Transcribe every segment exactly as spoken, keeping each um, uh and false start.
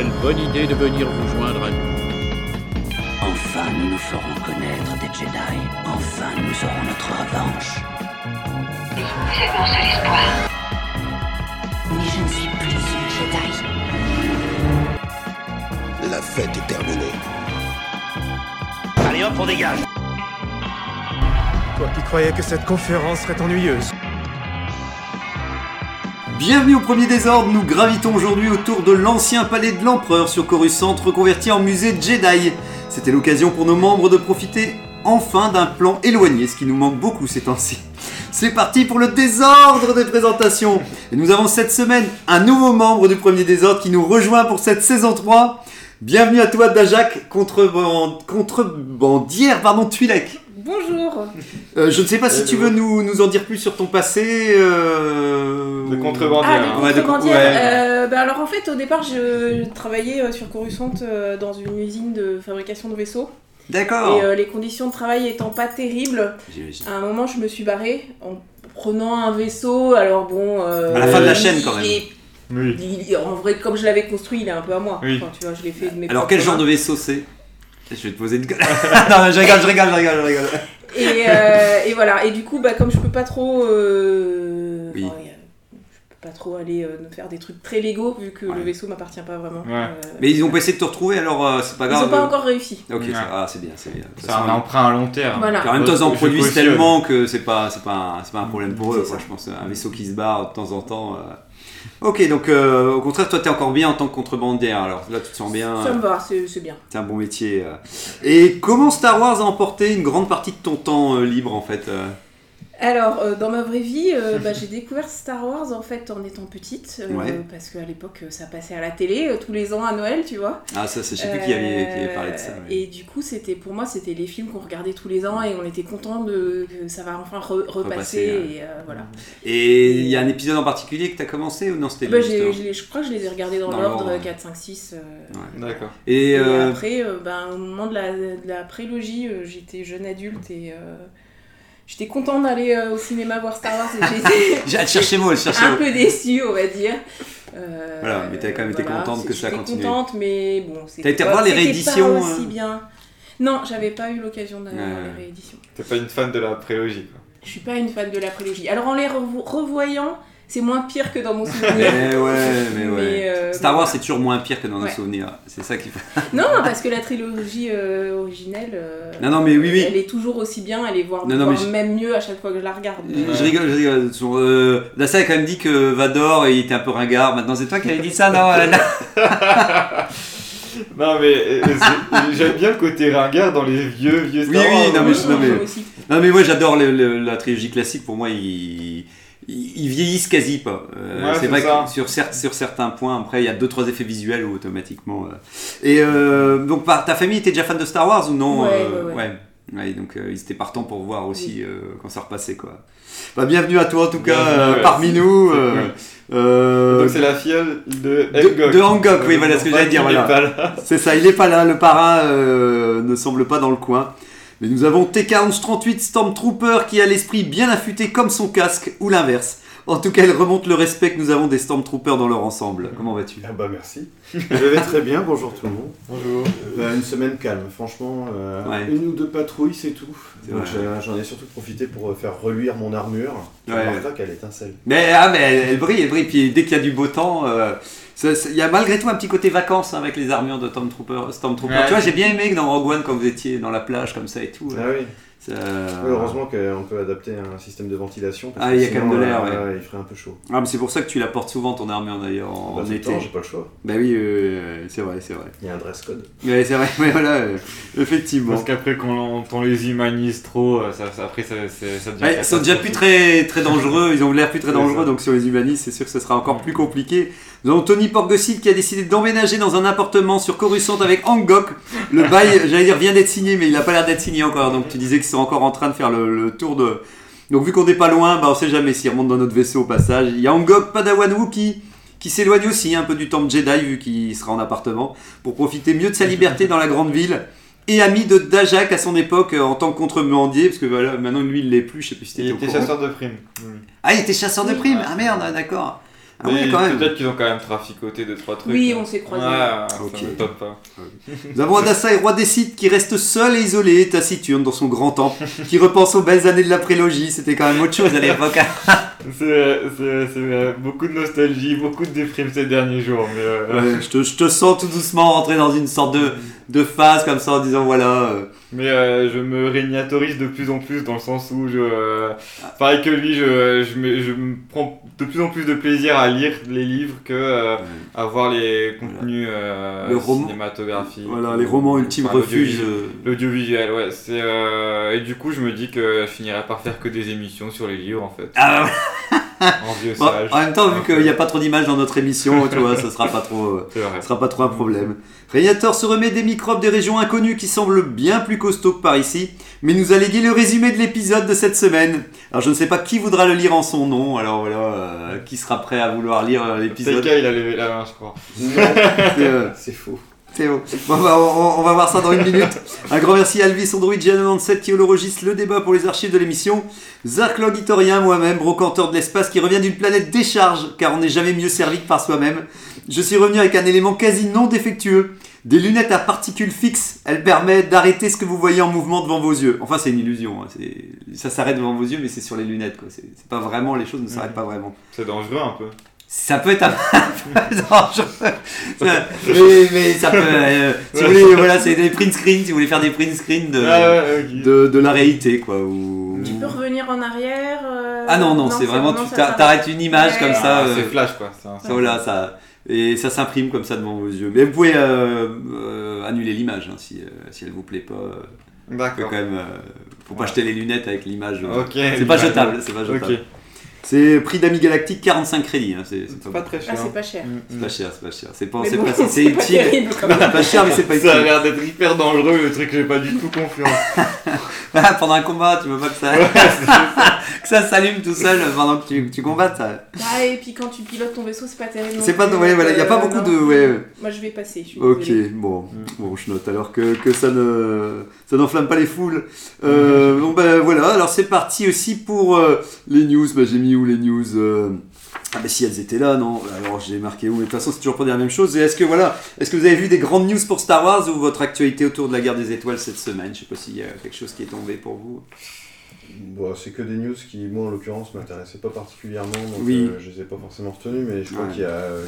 Quelle bonne idée de venir vous joindre à nous. Enfin, nous nous ferons connaître des Jedi. Enfin, nous aurons notre revanche. C'est mon seul espoir. Mais je ne suis plus une Jedi. La fête est terminée. Allez hop, on dégage. Toi qui croyais que cette conférence serait ennuyeuse. Bienvenue au Premier Désordre, nous gravitons aujourd'hui autour de l'ancien palais de l'Empereur sur Coruscant, reconverti en musée Jedi. C'était l'occasion pour nos membres de profiter enfin d'un plan éloigné, ce qui nous manque beaucoup ces temps-ci. C'est parti pour le désordre des présentations. Et nous avons cette semaine un nouveau membre du Premier Désordre qui nous rejoint pour cette saison trois. Bienvenue à toi Dajak, contreband... contrebandière, pardon, Twi'lek. Bonjour. Euh, je ne sais pas si euh, tu veux nous, nous en dire plus sur ton passé. Euh... De contrebandière. Ah, ouais, de contrebandière. Ouais. Euh, bah alors en fait, au départ, je, je travaillais sur Coruscant euh, dans une usine de fabrication de vaisseaux. D'accord. Et euh, les conditions de travail étant pas terribles, j'imagine. À un moment, je me suis barrée en prenant un vaisseau. Alors bon. Euh, à la fin de la chaîne, quand même. Et... Oui. Il, en vrai, comme je l'avais construit, il est un peu à moi. Oui. Enfin, tu vois, je l'ai fait de mes. Alors, quel genre de vaisseau c'est ? Je vais te poser une gueule. Non, je rigole, je rigole, je rigole, je rigole. Et, euh, et voilà. Et du coup, bah, comme je peux pas trop, euh... oui. enfin, je peux pas trop aller euh, faire des trucs très légaux vu que ouais. le vaisseau m'appartient pas vraiment. Ouais. Euh, mais ils ont pas essayé de te retrouver, alors euh, c'est pas grave. Ils ont pas encore réussi. Ok, ouais. ah, c'est bien, c'est bien. C'est un emprunt à long terme. Voilà. En même temps, ils en produisent tellement que c'est pas, c'est pas, un, c'est pas un problème pour eux. Quoi, je pense un vaisseau qui se barre de temps en temps. Euh... Ok, donc euh, au contraire, toi t'es encore bien en tant que contrebandière, alors là tu te sens bien. Ça me va, c'est, c'est bien. C'est un bon métier. Euh. Et comment Star Wars a emporté une grande partie de ton temps euh, libre en fait euh... Alors, euh, dans ma vraie vie, euh, bah, j'ai découvert Star Wars en fait en étant petite, euh, ouais. parce qu'à l'époque ça passait à la télé euh, tous les ans à Noël, tu vois. Ah ça, c'est, je sais plus euh, qui, avait, qui avait parlé de ça. Mais... Et du coup, c'était pour moi, c'était les films qu'on regardait tous les ans et on était contents de que ça va enfin re, repasser, repasser et euh, euh, voilà. Et il y a un épisode en particulier que t'as commencé ou non c'était bah, j'ai, j'ai, Je crois que je les ai regardés dans, dans l'ordre, l'ordre quatre, cinq, six. Euh, ouais, d'accord. Et, et euh... après, euh, ben, au moment de la, de la prélogie, euh, j'étais jeune adulte et... Euh, J'étais contente d'aller euh, au cinéma voir Star Wars. J'ai cherché moi, j'ai cherché un peu déçue, on va dire. Euh, voilà, mais t'as quand même été voilà, contente que ça continue. J'étais contente, mais bon, c'était, t'as été voir les rééditions. Pas aussi bien. Non, j'avais pas eu l'occasion d'aller voir euh, les rééditions. T'es pas une fan de la prélogie, quoi. Je suis pas une fan de la prélogie. Alors en les revo- revoyant, c'est moins pire que dans mon souvenir. mais ouais, mais ouais. Mais euh, Star Wars, c'est toujours moins pire que dans nos ouais. souvenirs. C'est ça qu'il faut. non, non, parce que la trilogie euh, originelle, euh, non, non, mais oui, oui. elle est toujours aussi bien, elle est voire, non, non, voire je... même mieux à chaque fois que je la regarde. Je, je rigole, je rigole. Euh, Dassa a quand même dit que Vador, il était un peu ringard. Maintenant, c'est toi qui avais dit ça, non Non, mais j'aime bien le côté ringard dans les vieux, vieux Star Wars. Oui, oui, non, mais, non, mais, non, mais, non, mais moi, j'adore le, le, la trilogie classique. Pour moi, il... ils vieillissent quasi pas. Euh, ouais, c'est, c'est vrai ça. que sur, certes, sur certains points, après, il y a deux trois effets visuels où automatiquement. Euh... Et euh, donc, ta famille était déjà fan de Star Wars ou non ? Ouais, euh, ouais, ouais. ouais. ouais donc, euh, ils étaient partants pour voir aussi oui. euh, quand ça repassait, quoi. Bah, bienvenue à toi, en tout cas, euh, ouais, parmi c'est, nous. C'est euh, cool. euh, donc, c'est la filleule de Hancock. De Hancock, oui, voilà ce que j'allais dire. Il voilà. est pas là. C'est ça, il est pas là. Le parrain euh, ne semble pas dans le coin. Mais nous avons T K onze trente-huit Stormtrooper qui a l'esprit bien affûté comme son casque, ou l'inverse. En tout cas, elle remonte le respect que nous avons des Stormtroopers dans leur ensemble. Comment vas-tu ? Ah bah merci. Je vais très bien, bonjour tout le monde. Bonjour. Euh, une semaine calme, franchement. Euh, ouais. Une ou deux patrouilles, c'est tout. C'est Donc, j'en ai surtout profité pour faire reluire mon armure. Ouais. Remarque qu'elle étincelle. Mais, ah, mais elle, elle brille, elle brille. Puis dès qu'il y a du beau temps... Euh... Il y a malgré tout un petit côté vacances hein, avec les armures de Stormtrooper. Stormtrooper. Ouais, tu vois, j'ai bien aimé que dans Rogue One, quand vous étiez dans la plage comme ça et tout. Ah euh, oui. Ça... oui. Heureusement qu'on peut adapter un système de ventilation. Parce ah, il y a quand même de l'air, euh, ouais. Il ferait un peu chaud. Ah, mais c'est pour ça que tu la portes souvent ton armure d'ailleurs en, bah, en été. Temps, j'ai pas le choix. Bah oui, euh, c'est vrai, c'est vrai. Il y a un dress code. Ouais, c'est vrai, mais voilà, euh, effectivement. Parce qu'après, quand on les humanise trop, ça, ça, après, ça, c'est, ça devient. Ouais, ils sont déjà plus très, très dangereux, ils ont l'air plus très dangereux, donc si on les humanise, c'est sûr que ça sera encore plus compliqué. Nous avons Tony Porgesil qui a décidé d'emménager dans un appartement sur Coruscant avec Angok. Le bail, j'allais dire, vient d'être signé, mais il n'a pas l'air d'être signé encore. Donc tu disais qu'ils sont encore en train de faire le, le tour de... Donc vu qu'on n'est pas loin, bah, on ne sait jamais s'ils remontent dans notre vaisseau au passage. Il y a Angok, Padawan Wookie, qui s'éloigne aussi un peu du temple Jedi, vu qu'il sera en appartement, pour profiter mieux de sa liberté dans la grande ville. Et ami de Dajak à son époque en tant que contrebandier, parce que voilà, maintenant lui, il ne l'est plus, je ne sais plus si c'était au courant. Il était chasseur de primes. Ah, il était chasseur de primes ? Ah merde, d'accord. Ah oui, quand même. Peut-être qu'ils ont quand même traficoté deux trois trucs. Oui, on s'est croisés. Ah, okay. Ça me top pas. Ouais. Nous avons Adassa, roi des Sith, qui reste seul et isolé et taciturne dans son grand temple, qui repense aux belles années de la prélogie. C'était quand même autre chose à l'époque. C'est, c'est, c'est beaucoup de nostalgie, beaucoup de déprime ces derniers jours. Mais euh... ouais, je, te, je te sens tout doucement rentrer dans une sorte de, de phase comme ça en disant voilà. Euh... Mais euh, je me régnatorise de plus en plus dans le sens où, je, euh, pareil que lui, je, je, me, je me prends de plus en plus de plaisir à lire les livres qu'à euh, ouais. voir les contenus euh, le cinématographiques. Voilà, les romans ultimes enfin, refuge. L'audiovisuel, ouais. C'est, euh, et du coup, je me dis que je finirai par faire que des émissions sur les livres en fait. Ah ouais. En, vieux bon, en même temps, vu qu'il n'y a pas trop d'images dans notre émission, tu vois, ça sera pas trop, ça sera pas trop un problème. Régnator se remet des microbes des régions inconnues qui semblent bien plus costauds que par ici, mais nous a légué le résumé de l'épisode de cette semaine. Alors je ne sais pas qui voudra le lire en son nom, alors voilà, euh, qui sera prêt à vouloir lire euh, l'épisode. T K, il a levé la main, je crois. C'est, euh, c'est faux. Théo. Bon, bah, on, on va voir ça dans une minute. Un grand merci à Alvis Android G neuf sept qui holorogiste le débat pour les archives de l'émission. Zark Languitorien, moi-même, brocanteur de l'espace qui revient d'une planète décharge, car on n'est jamais mieux servi que par soi-même. Je suis revenu avec un élément quasi non défectueux. Des lunettes à particules fixes, elle permet d'arrêter ce que vous voyez en mouvement devant vos yeux. Enfin, c'est une illusion, hein. C'est... ça s'arrête devant vos yeux, mais c'est sur les lunettes, quoi. C'est, c'est pas vraiment, les choses ne s'arrêtent mmh. pas vraiment. C'est dangereux un peu. Ça peut être un peu dangereux, mais, mais ça peut, euh, si vous voulez, voilà, c'est des print screens, si vous voulez faire des print screens de, ah ouais, okay. de, de la réalité, quoi. Où... Tu peux revenir en arrière euh... Ah non, non, non c'est, c'est vraiment, non, tu t'a, t'arrêtes une image ouais. comme ça. Ah, euh, c'est flash, quoi. C'est un... ça, voilà, ça, et ça s'imprime comme ça devant vos yeux. Mais vous pouvez euh, euh, annuler l'image, hein, si, euh, si elle vous plaît pas. Euh... D'accord. Quand même, euh, faut pas ouais. jeter les lunettes avec l'image. Euh... Ok. C'est pas jetable, c'est pas jetable. Okay. C'est prix d'Ami Galactique, quarante-cinq crédits. Hein. C'est, c'est, c'est pas, pas très cher. Ah, c'est pas cher. Mmh. C'est pas cher, c'est pas cher. C'est pas, c'est bon, pas, c'est, c'est pas utile. Terrible, quand même. C'est pas cher, mais c'est pas utile. Ça a l'air d'être hyper dangereux, le truc, j'ai pas du tout confiance. Ah, pendant un combat, tu veux pas que ça, ouais, que ça s'allume tout seul pendant que tu, tu combattes, ça. Ah, et puis quand tu pilotes ton vaisseau, c'est pas terrible. C'est pas, ouais, voilà, y a pas euh, beaucoup non. de, ouais. Moi, je vais passer. Je suis ok, désolée. bon, mmh. bon, je note alors que que ça ne, ça n'enflamme pas les foules. Euh, mmh. Bon ben voilà, alors c'est parti aussi pour euh, les news. Ben, j'ai mis où les news euh... Ah ben si elles étaient là, non. Alors j'ai marqué où, mais de toute façon c'est toujours pas la même chose. Et est-ce que voilà, est-ce que vous avez vu des grandes news pour Star Wars ou votre actualité autour de la guerre des étoiles cette semaine? Je sais pas s'il y a quelque chose qui est tombé pour vous. Bon, c'est que des news qui, moi en l'occurrence, m'intéressaient pas particulièrement, donc oui. euh, je les ai pas forcément retenues, mais je crois ouais. qu'il y a euh,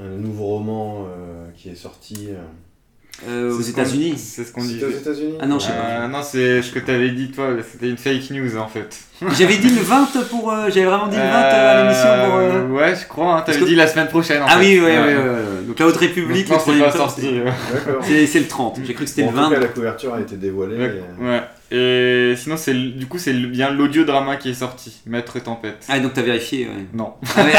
un nouveau roman euh, qui est sorti. Euh... Euh, aux États-Unis dit, c'est ce qu'on dit. C'est aux États-Unis. Ah non, je sais pas. Euh, non, c'est ce que t'avais dit toi, c'était une fake news en fait. J'avais dit le vingt pour euh, j'avais vraiment dit le vingt euh, à l'émission pour euh... Ouais, je crois, hein, t'avais dit que... la semaine prochaine en Ah fait. oui, ouais, euh, ouais, ouais, ouais. Donc la Haute République, non, le premier temps, sorti, ouais. c'est, c'est le trente. J'ai cru que c'était bon, le vingt. En tout cas, la couverture a été dévoilée. Ouais. Et... ouais. Et sinon, c'est du coup, c'est bien l'audiodrama qui est sorti, Maître Tempête. Ah, donc t'as vérifié, ouais. Non. Ah, mais...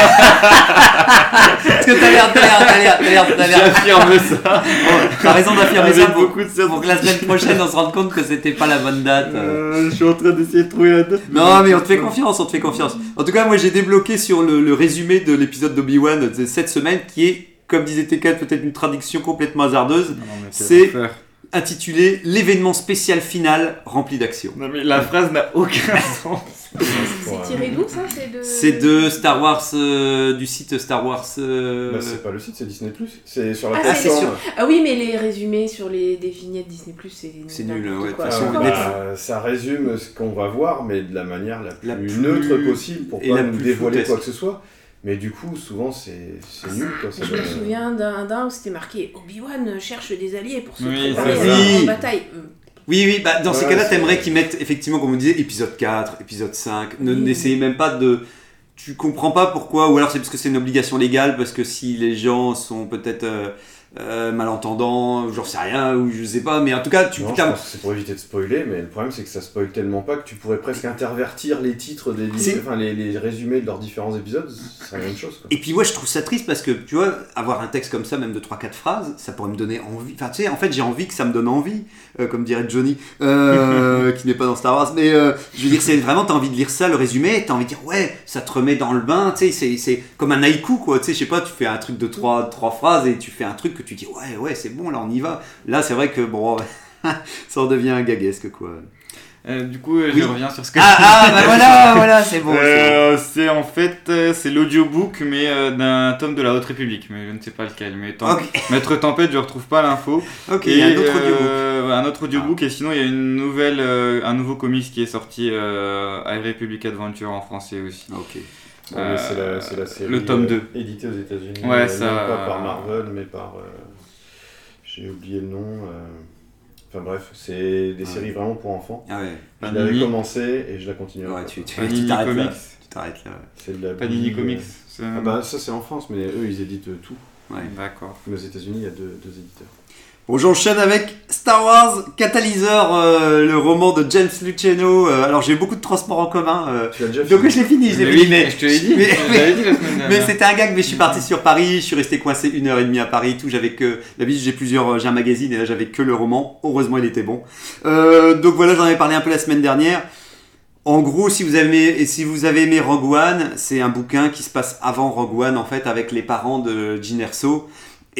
Parce que t'as l'air, t'as l'air, t'as l'air, t'as l'air. T'as l'air. J'affirme ça. Bon, t'as raison d'affirmer ça pour, beaucoup de ça. Pour que la semaine prochaine, on se rende compte que c'était pas la bonne date. Euh, je suis en train d'essayer de trouver la date. Non, mais on te fait confiance, on te fait confiance. En tout cas, moi, j'ai débloqué sur le, le résumé de l'épisode d'Obi-Wan de cette semaine, qui est, comme disait T quatre, peut-être une traduction complètement hasardeuse. Non, mais c'est... intitulé « L'événement spécial final rempli d'action ». Non mais la phrase n'a aucun sens. C'est tiré d'où ça c'est de... c'est de Star Wars, euh, du site Star Wars... Euh... Bah c'est pas le site, c'est Disney+. C'est sur la ah, plateforme. Sur... Ah oui, mais les résumés sur les des vignettes Disney+, c'est... c'est nul, ouais. Quoi. Façon, ah, bah, ça résume ce qu'on va voir, mais de la manière la plus, la plus... neutre possible pour pas nous dévoiler foutesque. Quoi que ce soit. Mais du coup, souvent, c'est, c'est nul. Quoi, ça je me souviens d'un, d'un où c'était marqué « Obi-Wan cherche des alliés pour se oui, préparer à la bataille. » Oui, oui, bah, dans ouais, ces cas-là, c'est... t'aimerais qu'ils mettent, effectivement, comme on disait, épisode quatre, épisode cinq. Ne, oui. N'essayez même pas de... Tu comprends pas pourquoi, ou alors c'est parce que c'est une obligation légale, parce que si les gens sont peut-être... Euh... Euh, malentendant, j'en sais rien, ou je sais pas, mais en tout cas, tu. Non, je pense que c'est pour éviter de spoiler, mais le problème c'est que ça spoil tellement pas que tu pourrais presque intervertir les titres, des, les, enfin les, les résumés de leurs différents épisodes, c'est la même chose. Quoi. Et puis, ouais, je trouve ça triste parce que, tu vois, avoir un texte comme ça, même de trois quatre phrases, ça pourrait me donner envie. Enfin, tu sais, en fait, j'ai envie que ça me donne envie, euh, comme dirait Johnny, euh, qui n'est pas dans Star Wars, mais euh, je veux dire, c'est vraiment, t'as envie de lire ça, le résumé, t'as envie de dire, ouais, ça te remet dans le bain, tu sais, c'est, c'est comme un haïku, quoi, tu sais, je sais pas, tu fais un truc de trois, trois phrases et tu fais un truc que tu dis ouais ouais c'est bon là on y va là c'est vrai que bon ça en devient un gaguesque quoi. Euh, du coup, oui. je reviens sur ce que... Ah, ah bah voilà, voilà, c'est bon. Euh, c'est, bon. c'est en fait, c'est l'audiobook, mais euh, d'un tome de la Haute République, mais je ne sais pas lequel. Mais tant... okay. Maître Tempête, je ne retrouve pas l'info. Ok, il y a un autre audiobook. Euh, un autre audiobook, ah. Et sinon, il y a une nouvelle, euh, un nouveau comics qui est sorti, euh, High Republic Adventure en français aussi. Ok. Ouais, euh, c'est, la, c'est la série le tome deux. Euh, édité aux États-Unis. Ouais, euh, ça... Non pas par Marvel, mais par... Euh, j'ai oublié le nom... Euh... Enfin bref, c'est des ah. séries vraiment pour enfants. Ah ouais. Je l'avais commencé et je la continuerai. Ouais, tu, tu, Panini tu t'arrêtes Comics. Là. Tu t'arrêtes là. Ouais. C'est de la Panini Comics. C'est... Ah bah ça c'est en France, mais eux ils éditent tout. Ouais, d'accord. Mais aux États-Unis il y a deux, deux éditeurs. Bon, j'enchaîne avec Star Wars Catalyseur, euh, le roman de James Luceno. Euh, alors j'ai eu beaucoup de transports en commun, euh, tu l'as déjà donc fini. je l'ai fini, je l'ai fini. Mais, mais, je te l'ai dit, mais, mais, dit la mais c'était un gag, mais je suis parti sur Paris, je suis resté coincé une heure et demie à Paris, tout. J'avais que d'habitude j'ai plusieurs, j'ai un magazine et là j'avais que le roman. Heureusement il était bon. Euh, donc voilà, j'en avais parlé un peu la semaine dernière. En gros, si vous avez, si vous avez aimé Rogue One, c'est un bouquin qui se passe avant Rogue One en fait, avec les parents de Jyn Erso.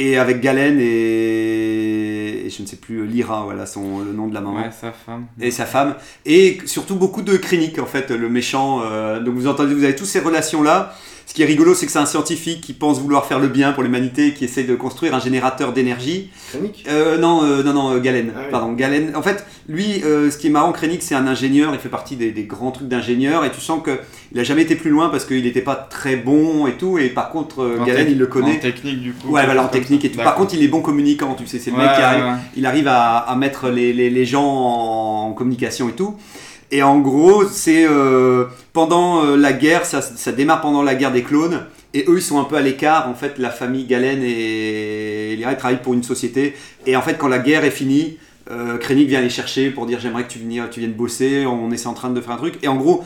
Et avec Galen et... et je ne sais plus, Lyra, voilà son, le nom de la maman. Ouais, sa femme. Et sa femme. Et surtout beaucoup de Krennic, en fait, le méchant. Euh, donc vous entendez, vous avez toutes ces relations-là. Ce qui est rigolo, c'est que c'est un scientifique qui pense vouloir faire le bien pour l'humanité, qui essaie de construire un générateur d'énergie. Krennic euh, Non, euh, non, non, Galen. Ah, oui. Pardon, Galen. En fait, lui, euh, ce qui est marrant, Krennic, c'est un ingénieur. Il fait partie des, des grands trucs d'ingénieur. Et tu sens qu'il a jamais été plus loin parce qu'il n'était pas très bon et tout. Et par contre, euh, Galen, te- il le connaît. En technique, du coup. Ouais, voilà, en technique et tout. D'accord. Par contre, il est bon communicant. Tu sais, c'est le ouais, mec qui arrive. Ouais, ouais. Il arrive à, à mettre les, les, les gens en communication et tout. Et en gros, c'est euh, pendant euh, la guerre, ça, ça démarre pendant la guerre des clones. Et eux, ils sont un peu à l'écart. En fait, la famille Galen et Lyra, ils travaillent pour une société. Et en fait, quand la guerre est finie, euh, Krennic vient les chercher pour dire « J'aimerais que tu viennes, tu viennes bosser, on est en train de faire un truc. » Et en gros...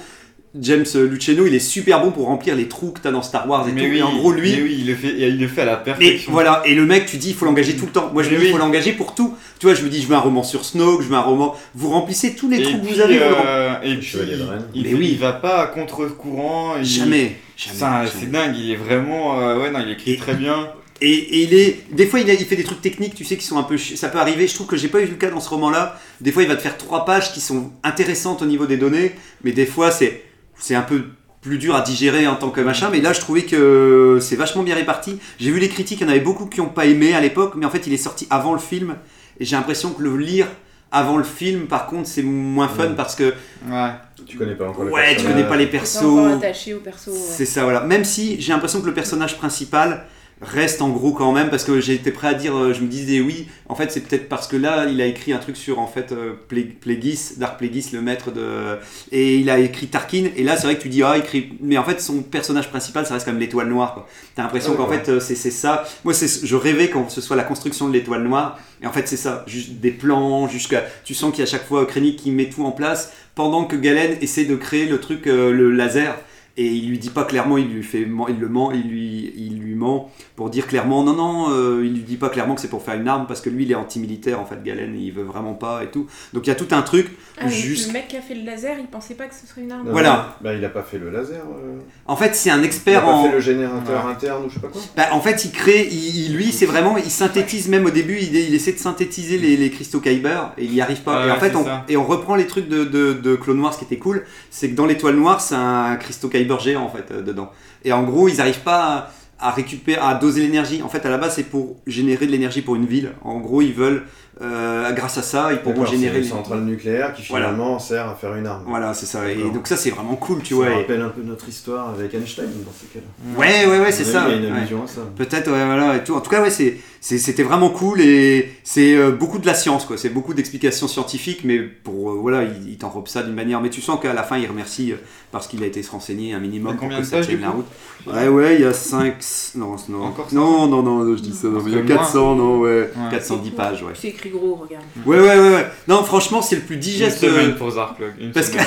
James Luceno, il est super bon pour remplir les trous que t'as dans Star Wars et mais tout. Oui, et en gros, lui. Mais oui, il le fait, il le fait à la perfection. Et voilà. Et le mec, tu dis, il faut l'engager tout le temps. Moi, je mais me dis, il oui. faut l'engager pour tout. Tu vois, je me dis, je veux un roman sur Snoke, je veux un roman. Vous remplissez tous les et trous puis, que vous avez. Euh, et puis, il, il, il, oui. il va pas à contre-courant. Il, jamais. jamais, ça, jamais. C'est dingue. Il est vraiment. Euh, ouais, non, il écrit et, très bien. Et, et il est. Des fois, il, a, il fait des trucs techniques, tu sais, qui sont un peu. Ça peut arriver. Je trouve que j'ai pas eu le cas dans ce roman-là. Des fois, il va te faire trois pages qui sont intéressantes au niveau des données, mais des fois, c'est. C'est un peu plus dur à digérer en tant que machin, mais là je trouvais que c'est vachement bien réparti. J'ai vu les critiques, il y en avait beaucoup qui n'ont pas aimé à l'époque, mais en fait il est sorti avant le film, et j'ai l'impression que le lire avant le film, par contre, c'est moins fun mmh. parce que... Ouais, tu connais pas encore les ouais, personnages. Ouais, tu connais pas les persos. T'es encore attaché aux persos. Ouais. C'est ça, voilà. Même si j'ai l'impression que le personnage principal reste en gros quand même, parce que j'étais prêt à dire, je me disais oui, en fait c'est peut-être parce que là il a écrit un truc sur en fait Pléguis, Dark Pléguis, le maître de... et il a écrit Tarkin, et là c'est vrai que tu dis ah, il écrit... mais en fait son personnage principal ça reste quand même l'Étoile Noire quoi. T'as l'impression ouais, qu'en ouais. fait c'est, c'est ça, moi c'est, je rêvais quand ce soit la construction de l'Étoile Noire, et en fait c'est ça, juste des plans, jusqu'à tu sens qu'il y a chaque fois Krennic qui met tout en place, pendant que Galen essaie de créer le truc, euh, le laser. Et il lui dit pas clairement, il lui fait, il le ment, il lui, il lui ment pour dire clairement non non, euh, il lui dit pas clairement que c'est pour faire une arme parce que lui il est anti-militaire en fait Galen, il veut vraiment pas et tout. Donc il y a tout un truc. Ah, juste... Le mec qui a fait le laser, il pensait pas que ce serait une arme. Non, voilà. Bah il a pas fait le laser. Euh... En fait c'est un expert il a en. Il a fait le générateur ouais. interne ou je sais pas quoi. Bah en fait il crée, il, lui c'est vraiment, il synthétise même au début, il, il essaie de synthétiser les, les cristaux Kyber et il y arrive pas. Ah, et ouais, en fait on, et on reprend les trucs de, de, de Clone Wars, ce qui était cool, c'est que dans l'Étoile Noire c'est un cristaux Kyber en fait euh, dedans, et en gros ils n'arrivent pas à, à récupérer, à doser l'énergie en fait. À la base c'est pour générer de l'énergie pour une ville, en gros ils veulent euh, grâce à ça ils pourront d'accord, générer une centrale nucléaire qui finalement voilà. sert à faire une arme, voilà c'est ça. D'accord. Et donc ça c'est vraiment cool, tu ça vois ça rappelle et... un peu notre histoire avec Einstein dans ces cas-là. ouais ouais ouais c'est ça, il y a une allusion ouais. à ça peut-être ouais voilà et tout. En tout cas ouais c'est, c'est c'était vraiment cool et c'est euh, beaucoup de la science quoi, c'est beaucoup d'explications scientifiques mais pour euh, voilà il, il t'enrobe ça d'une manière, mais tu sens qu'à la fin il remercie euh, parce qu'il a été se renseigner un minimum pour que ça tienne la route. Ouais ouais, il y a cinq non non Encore non, non non je dis ça non, mais il y a quatre cents non ouais, ouais. quatre cent dix c'est pages ouais. C'est écrit gros, regarde. Ouais ouais ouais ouais. Non franchement, c'est le plus digeste. Une semaine pour Zarklog. Parce que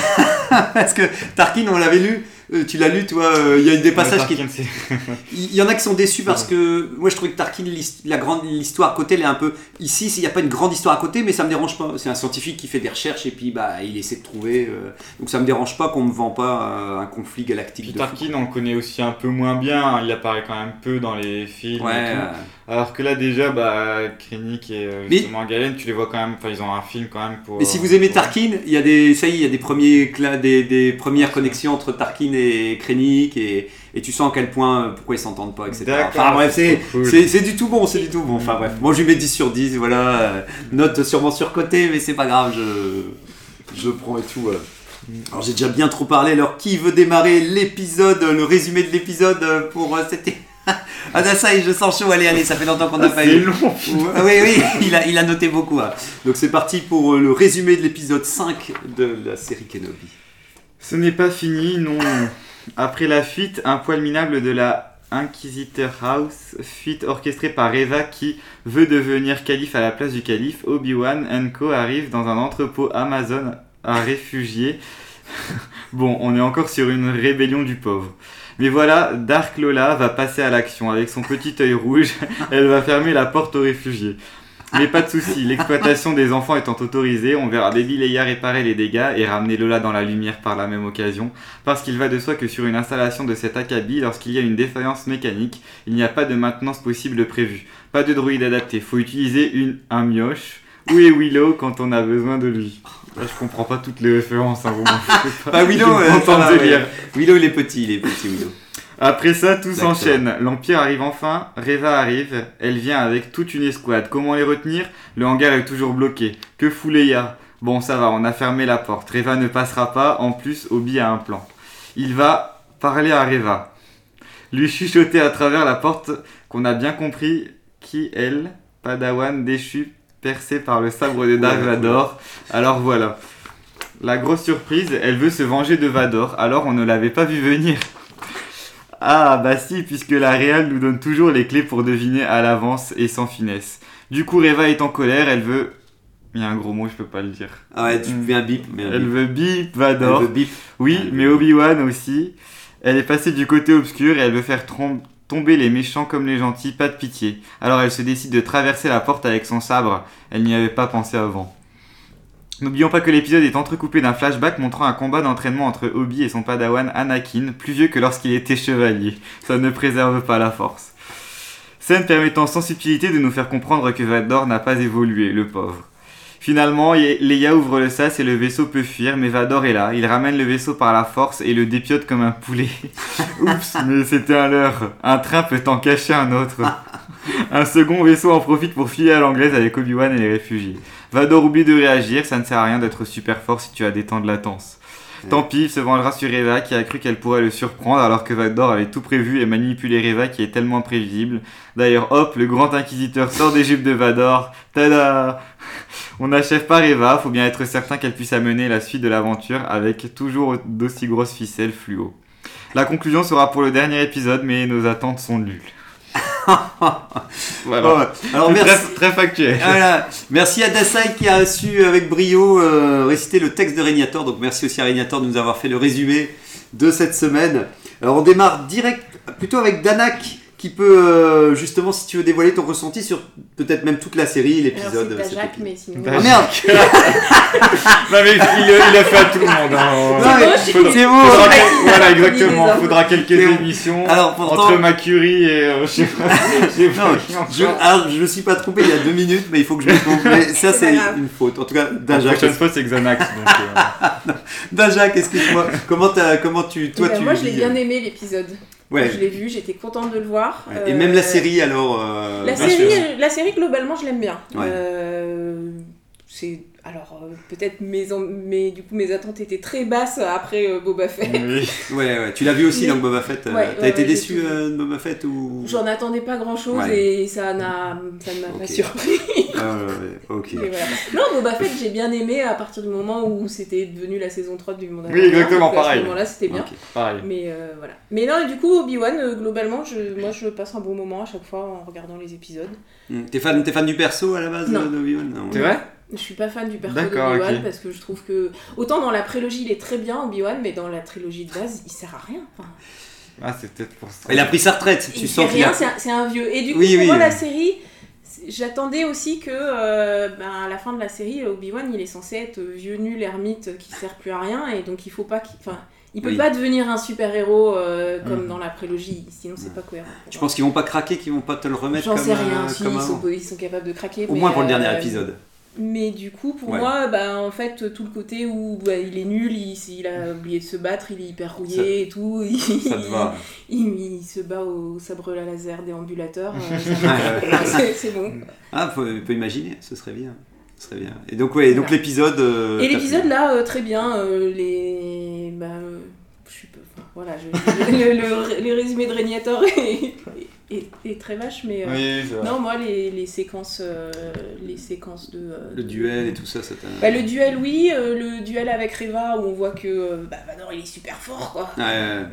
parce que Tarkin on l'avait lu, tu l'as lu toi, il y a des passages ouais, Tarkin, qui il y en a qui sont déçus parce que moi je trouvais que Tarkin la grande l'histoire à côté, elle est un peu ici, il y a pas une grande histoire à côté mais ça me dérange pas. C'est un scientifique qui fait des recherches et puis bah il essaie de trouver euh... donc ça me dérange pas qu'on me vend pas un conflit galactique. Puis de Tarkin, fou. On le connaît aussi un peu moins bien, il apparaît quand même peu dans les films ouais, et tout. Alors que là, déjà, bah, Krennic et euh, justement mais... Galen, tu les vois quand même, enfin, ils ont un film quand même pour. Mais si vous aimez pour... Tarkin, il y a des, ça y est, il y a des, premiers, des, des premières ouais, connexions entre Tarkin et Krennic et, et tu sens à quel point, pourquoi ils s'entendent pas, et cetera. D'accord, enfin bref, c'est, c'est, cool. c'est, c'est du tout bon, c'est du tout bon. Enfin bref, moi je lui mets dix sur dix, voilà, euh, note sûrement surcotée, mais c'est pas grave, je, je prends et tout, voilà. Alors j'ai déjà bien trop parlé, alors qui veut démarrer l'épisode, le résumé de l'épisode pour euh, cette ah ben ça, je sens chaud, allez, allez, ça fait longtemps qu'on n'a ah, pas c'est eu. Long. Oui, oui, il a, il a noté beaucoup. Hein. Donc c'est parti pour le résumé de l'épisode cinq de la série Kenobi. Ce n'est pas fini, non. Après la fuite, un poil minable de la Inquisiteur House, fuite orchestrée par Reva qui veut devenir calife à la place du calife, Obi-Wan and Co arrive dans un entrepôt Amazon à réfugier. Bon, on est encore sur une rébellion du pauvre. Mais voilà, Dark Lola va passer à l'action. Avec son petit œil rouge, elle va fermer la porte aux réfugiés. Mais pas de souci, l'exploitation des enfants étant autorisée, on verra Baby Leia réparer les dégâts et ramener Lola dans la lumière par la même occasion, parce qu'il va de soi que sur une installation de cet acabit, lorsqu'il y a une défaillance mécanique, il n'y a pas de maintenance possible prévue. Pas de droïde adapté, faut utiliser une, un mioche. Où est Willow quand on a besoin de lui ? Là, je comprends pas toutes les références, hein, vous m'en foutez pas. Bah, Willow, euh, ouais. Willow, il est petit, il est petit, Willow. Après ça, tout D'accord. s'enchaîne. L'Empire arrive enfin, Reva arrive, elle vient avec toute une escouade. Comment les retenir ? Le hangar est toujours bloqué. Que fout Leia ? Bon, ça va, on a fermé la porte. Reva ne passera pas, en plus, Obi a un plan. Il va parler à Reva. Lui chuchoter à travers la porte qu'on a bien compris qui, elle, Padawan déchu, percée par le sabre de Dark Vador. Alors voilà. La grosse surprise, elle veut se venger de Vador, alors on ne l'avait pas vu venir. Ah bah si, puisque la réal nous donne toujours les clés pour deviner à l'avance et sans finesse. Du coup, Reva est en colère, elle veut... Il y a un gros mot, je peux pas le dire. Ah ouais, tu mets un bip. Mais un bip. Elle veut bip Vador. Elle veut bip. Oui, elle mais Obi-Wan aussi. Elle est passée du côté obscur et elle veut faire trompe. Tomber les méchants comme les gentils, pas de pitié. Alors elle se décide de traverser la porte avec son sabre. Elle n'y avait pas pensé avant. N'oublions pas que l'épisode est entrecoupé d'un flashback montrant un combat d'entraînement entre Obi et son padawan Anakin, plus vieux que lorsqu'il était chevalier. Ça ne préserve pas la force. Scène permettant sans subtilité de nous faire comprendre que Vador n'a pas évolué, le pauvre. Finalement, Leia ouvre le sas et le vaisseau peut fuir, mais Vador est là. Il ramène le vaisseau par la force et le dépiote comme un poulet. Oups, mais c'était un leurre. Un train peut en cacher un autre. Un second vaisseau en profite pour filer à l'anglaise avec Obi-Wan et les réfugiés. Vador oublie de réagir, ça ne sert à rien d'être super fort si tu as des temps de latence. Tant pis, il se vengera sur Reva qui a cru qu'elle pourrait le surprendre alors que Vador avait tout prévu et manipulé Reva qui est tellement prévisible. D'ailleurs, hop, le grand inquisiteur sort des jupes de Vador. Tada ! On n'achève pas Reva, faut bien être certain qu'elle puisse amener la suite de l'aventure avec toujours d'aussi grosses ficelles fluo. La conclusion sera pour le dernier épisode, mais nos attentes sont nulles. Voilà. Oh, alors merci, très, très factuel. Voilà. Merci à Dasai qui a su avec brio euh, réciter le texte de Régnator. Donc merci aussi à Régnator de nous avoir fait le résumé de cette semaine. Alors on démarre direct plutôt avec Danak qui peut euh, justement, si tu veux dévoiler ton ressenti sur peut-être même toute la série, l'épisode. Alors c'est Dajak, mais sinon. Ah merde. Non mais il, il a fait à tout le monde. Hein. Non, mais, faudra, c'est bon. Faudra, faudra, voilà exactement. Il faudra quelques émissions. Alors, pourtant, entre Macurie et euh, je sais pas. J'ai pas non, je, alors je me suis pas trompé il y a deux minutes, mais il faut que je me trompe. Mais ça c'est une faute. En tout cas, Dajak. La prochaine fois c'est Xanax. Donc, euh... Dajak, excuse-moi. Comment t'as, comment tu, toi ben, tu. Moi je l'ai bien aimé l'épisode. Ouais. Je l'ai vu, j'étais contente de le voir. Ouais. Et euh, même la série, alors. Euh, la série, elle, la série globalement, je l'aime bien. Ouais. Euh, c'est alors euh, peut-être mes, mes du coup mes attentes étaient très basses après euh, Boba Fett. Oui. Ouais, ouais. Tu l'as vu aussi mais... dans Boba Fett. Euh, ouais, t'as ouais, été ouais, déçu euh, de Boba Fett ou. J'en attendais pas grand-chose ouais. et ça n'a ça ne m'a okay. pas surpris. euh, ok. Voilà. Non, Boba Fett, j'ai bien aimé à partir du moment où c'était devenu la saison trois du Mandalorian. Oui, exactement, donc, pareil. À ce moment-là, c'était bien. Okay, pareil. Mais euh, voilà. Mais non, et du coup, Obi-Wan, euh, globalement, je, moi, je passe un bon moment à chaque fois en regardant les épisodes. Mmh. T'es fan, t'es fan du perso à la base non. d'Obi-Wan non, c'est ouais. vrai. Je suis pas fan du perso d'Obi-Wan okay. parce que je trouve que autant dans la prélogie il est très bien Obi-Wan mais dans la trilogie de base il sert à rien. Enfin... Ah c'est peut-être pour ça. Il a pris sa retraite. Il tu sens rien, qu'il a... c'est, un, c'est un vieux. Et du coup oui, pour oui, moi oui. la série, j'attendais aussi que euh, ben, à la fin de la série Obi-Wan il est censé être vieux nul ermite qui sert plus à rien et donc il faut pas qu'il... enfin Il peut oui. pas devenir un super-héros euh, comme mmh. dans la prélogie, sinon c'est ouais. pas cohérent. Tu penses qu'ils vont pas craquer, qu'ils vont pas te le remettre J'en comme, sais rien, euh, si, comme ils, sont, ils sont capables de craquer. Au mais, moins pour euh, le dernier épisode. Mais du coup, pour ouais. moi, bah, en fait, tout le côté où bah, il est nul, il, il a oublié de se battre, il est hyper rouillé ça, et tout. Il, ça te va. Il, il, il se bat au sabre laser déambulateur. Euh, c'est, c'est bon. Ah, on peut, peut imaginer, ce serait bien. Ce serait bien. Et donc, ouais, et donc voilà. l'épisode... Euh, et l'épisode, là, euh, très bien. Euh, les... Bah, euh, je suis peu... Enfin, voilà, je, le, le, le résumé de Régnator est... Et, et très vache, mais euh, oui, c'est vrai. Non, moi les, les séquences euh, les séquences de euh, le duel et tout ça, ça t'a... Bah, le duel oui euh, le duel avec Reva où on voit que euh, bah, Vador il est super fort quoi. Ah, ouais, ouais.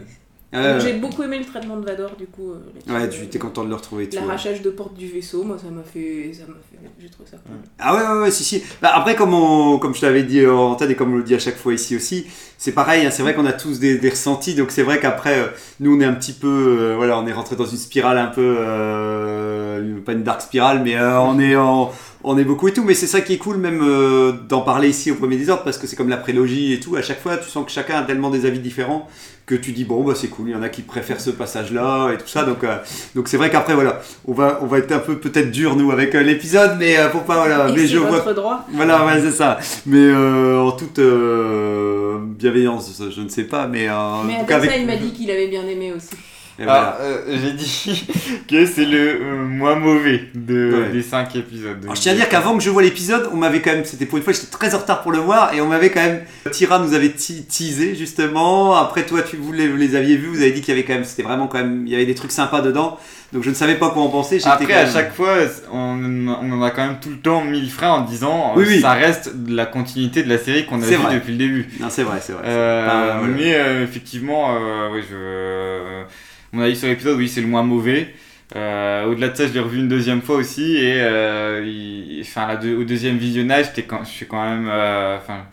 Ah, donc, ouais, j'ai ouais. beaucoup aimé le traitement de Vador du coup. Euh, ouais, tu t'es content de le retrouver. Tout, l'arrachage ouais. de porte du vaisseau, moi ça m'a fait ça m'a fait j'ai trouvé ça cool. Ah ouais ouais ouais si si. Bah, après comme on, comme je t'avais dit en tête et comme on le dit à chaque fois ici aussi. C'est pareil, hein, c'est vrai qu'on a tous des, des ressentis, donc c'est vrai qu'après, euh, nous on est un petit peu, euh, voilà, on est rentré dans une spirale un peu, euh, pas une dark spirale, mais euh, on est en, on est beaucoup et tout, mais c'est ça qui est cool même euh, d'en parler ici au premier désordre, parce que c'est comme la prélogie et tout, à chaque fois tu sens que chacun a tellement des avis différents que tu dis bon bah c'est cool, il y en a qui préfèrent ce passage-là et tout ça, donc euh, donc c'est vrai qu'après voilà, on va on va être un peu peut-être dur nous avec euh, l'épisode, mais euh, faut pas voilà, et mais c'est je votre vois, droit. Voilà ouais c'est ça, mais euh, en toute euh, bien bienveillance, je ne sais pas, mais... Euh, mais après avec... ça, il m'a dit qu'il avait bien aimé aussi. Et voilà. Ah, euh, j'ai dit que c'est le euh, moins mauvais de, ouais. des cinq épisodes. Alors, je tiens à dire qu'avant que je vois l'épisode, on m'avait quand même... C'était pour une fois, j'étais très en retard pour le voir, et on m'avait quand même... Tira nous avait teasé, justement. Après, toi, tu vous les, vous les aviez vus, vous avez dit qu'il y avait quand même... C'était vraiment quand même... Il y avait des trucs sympas dedans. Donc je ne savais pas quoi en penser. J'étais Après, même... à chaque fois, on, on en a quand même tout le temps mis le frein en disant oui, oui. ça reste de la continuité de la série qu'on a vue depuis le début. Non, c'est vrai, c'est vrai. Euh, c'est vrai. Euh, mais euh, effectivement, euh, oui, je, euh, on a dit sur l'épisode, oui, c'est le moins mauvais. Euh, au-delà de ça, je l'ai revu une deuxième fois aussi. Et euh, il, enfin, la deux, au deuxième visionnage, quand, je suis quand même. Euh, enfin,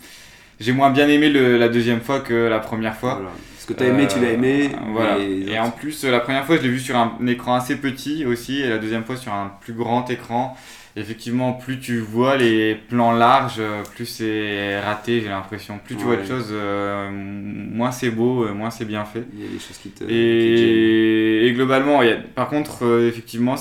j'ai moins bien aimé le, la deuxième fois que la première fois. Voilà. Que t'as aimé, euh, tu l'as aimé. Voilà. Et, et en plus, la première fois, je l'ai vu sur un écran assez petit aussi, et la deuxième fois sur un plus grand écran. Effectivement, plus tu vois les plans larges, plus c'est raté, j'ai l'impression. Plus tu ouais. vois les choses, euh, moins c'est beau, euh, moins c'est bien fait. Il y a des choses qui te... Et, et globalement, y a, par contre, euh, effectivement,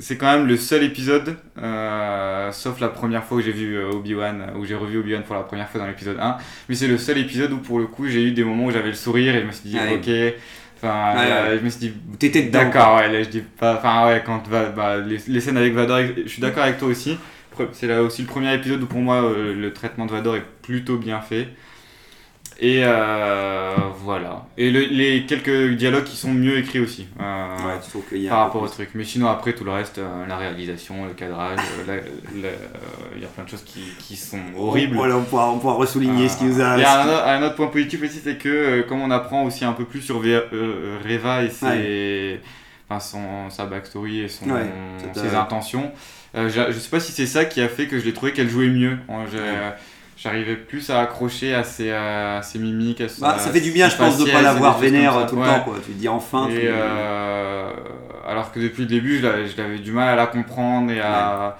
c'est quand même le seul épisode, euh, sauf la première fois où j'ai vu euh, Obi-Wan, où j'ai revu Obi-Wan pour la première fois dans l'épisode un, mais c'est le seul épisode où pour le coup j'ai eu des moments où j'avais le sourire et je me suis dit Allez. ok, enfin Allez, euh, je me suis dit t'étais dedans, d'accord, ouais, là, je dis pas, enfin ouais, quand bah, bah, les, les scènes avec Vador, je suis d'accord avec toi aussi, c'est là aussi le premier épisode où pour moi euh, le traitement de Vador est plutôt bien fait. Et euh, voilà. Et le, les quelques dialogues qui sont mieux écrits aussi. Euh, ouais, il faut qu'il y ait par rapport au truc. Mais sinon, après, tout le reste, euh, la réalisation, le cadrage, il euh, euh, y a plein de choses qui, qui sont horribles. Voilà, on pourra, on pourra ressouligner euh, ce qui nous a... Il y a un, un autre point positif aussi, c'est que euh, comme on apprend aussi un peu plus sur v- euh, Reva et ses, ouais. enfin, son, sa backstory et son, ouais, ses euh... intentions, euh, je, je sais pas si c'est ça qui a fait que je l'ai trouvé qu'elle jouait mieux. Hein, j'ai, ouais. J'arrivais plus à accrocher à ses, à ses mimiques. À son, bah, ça fait du bien, je pense, de ne pas l'avoir vénère tout le ouais. temps. Quoi. Tu te dis enfin. Et euh, alors que depuis le début, je l'avais, je l'avais du mal à la comprendre et à,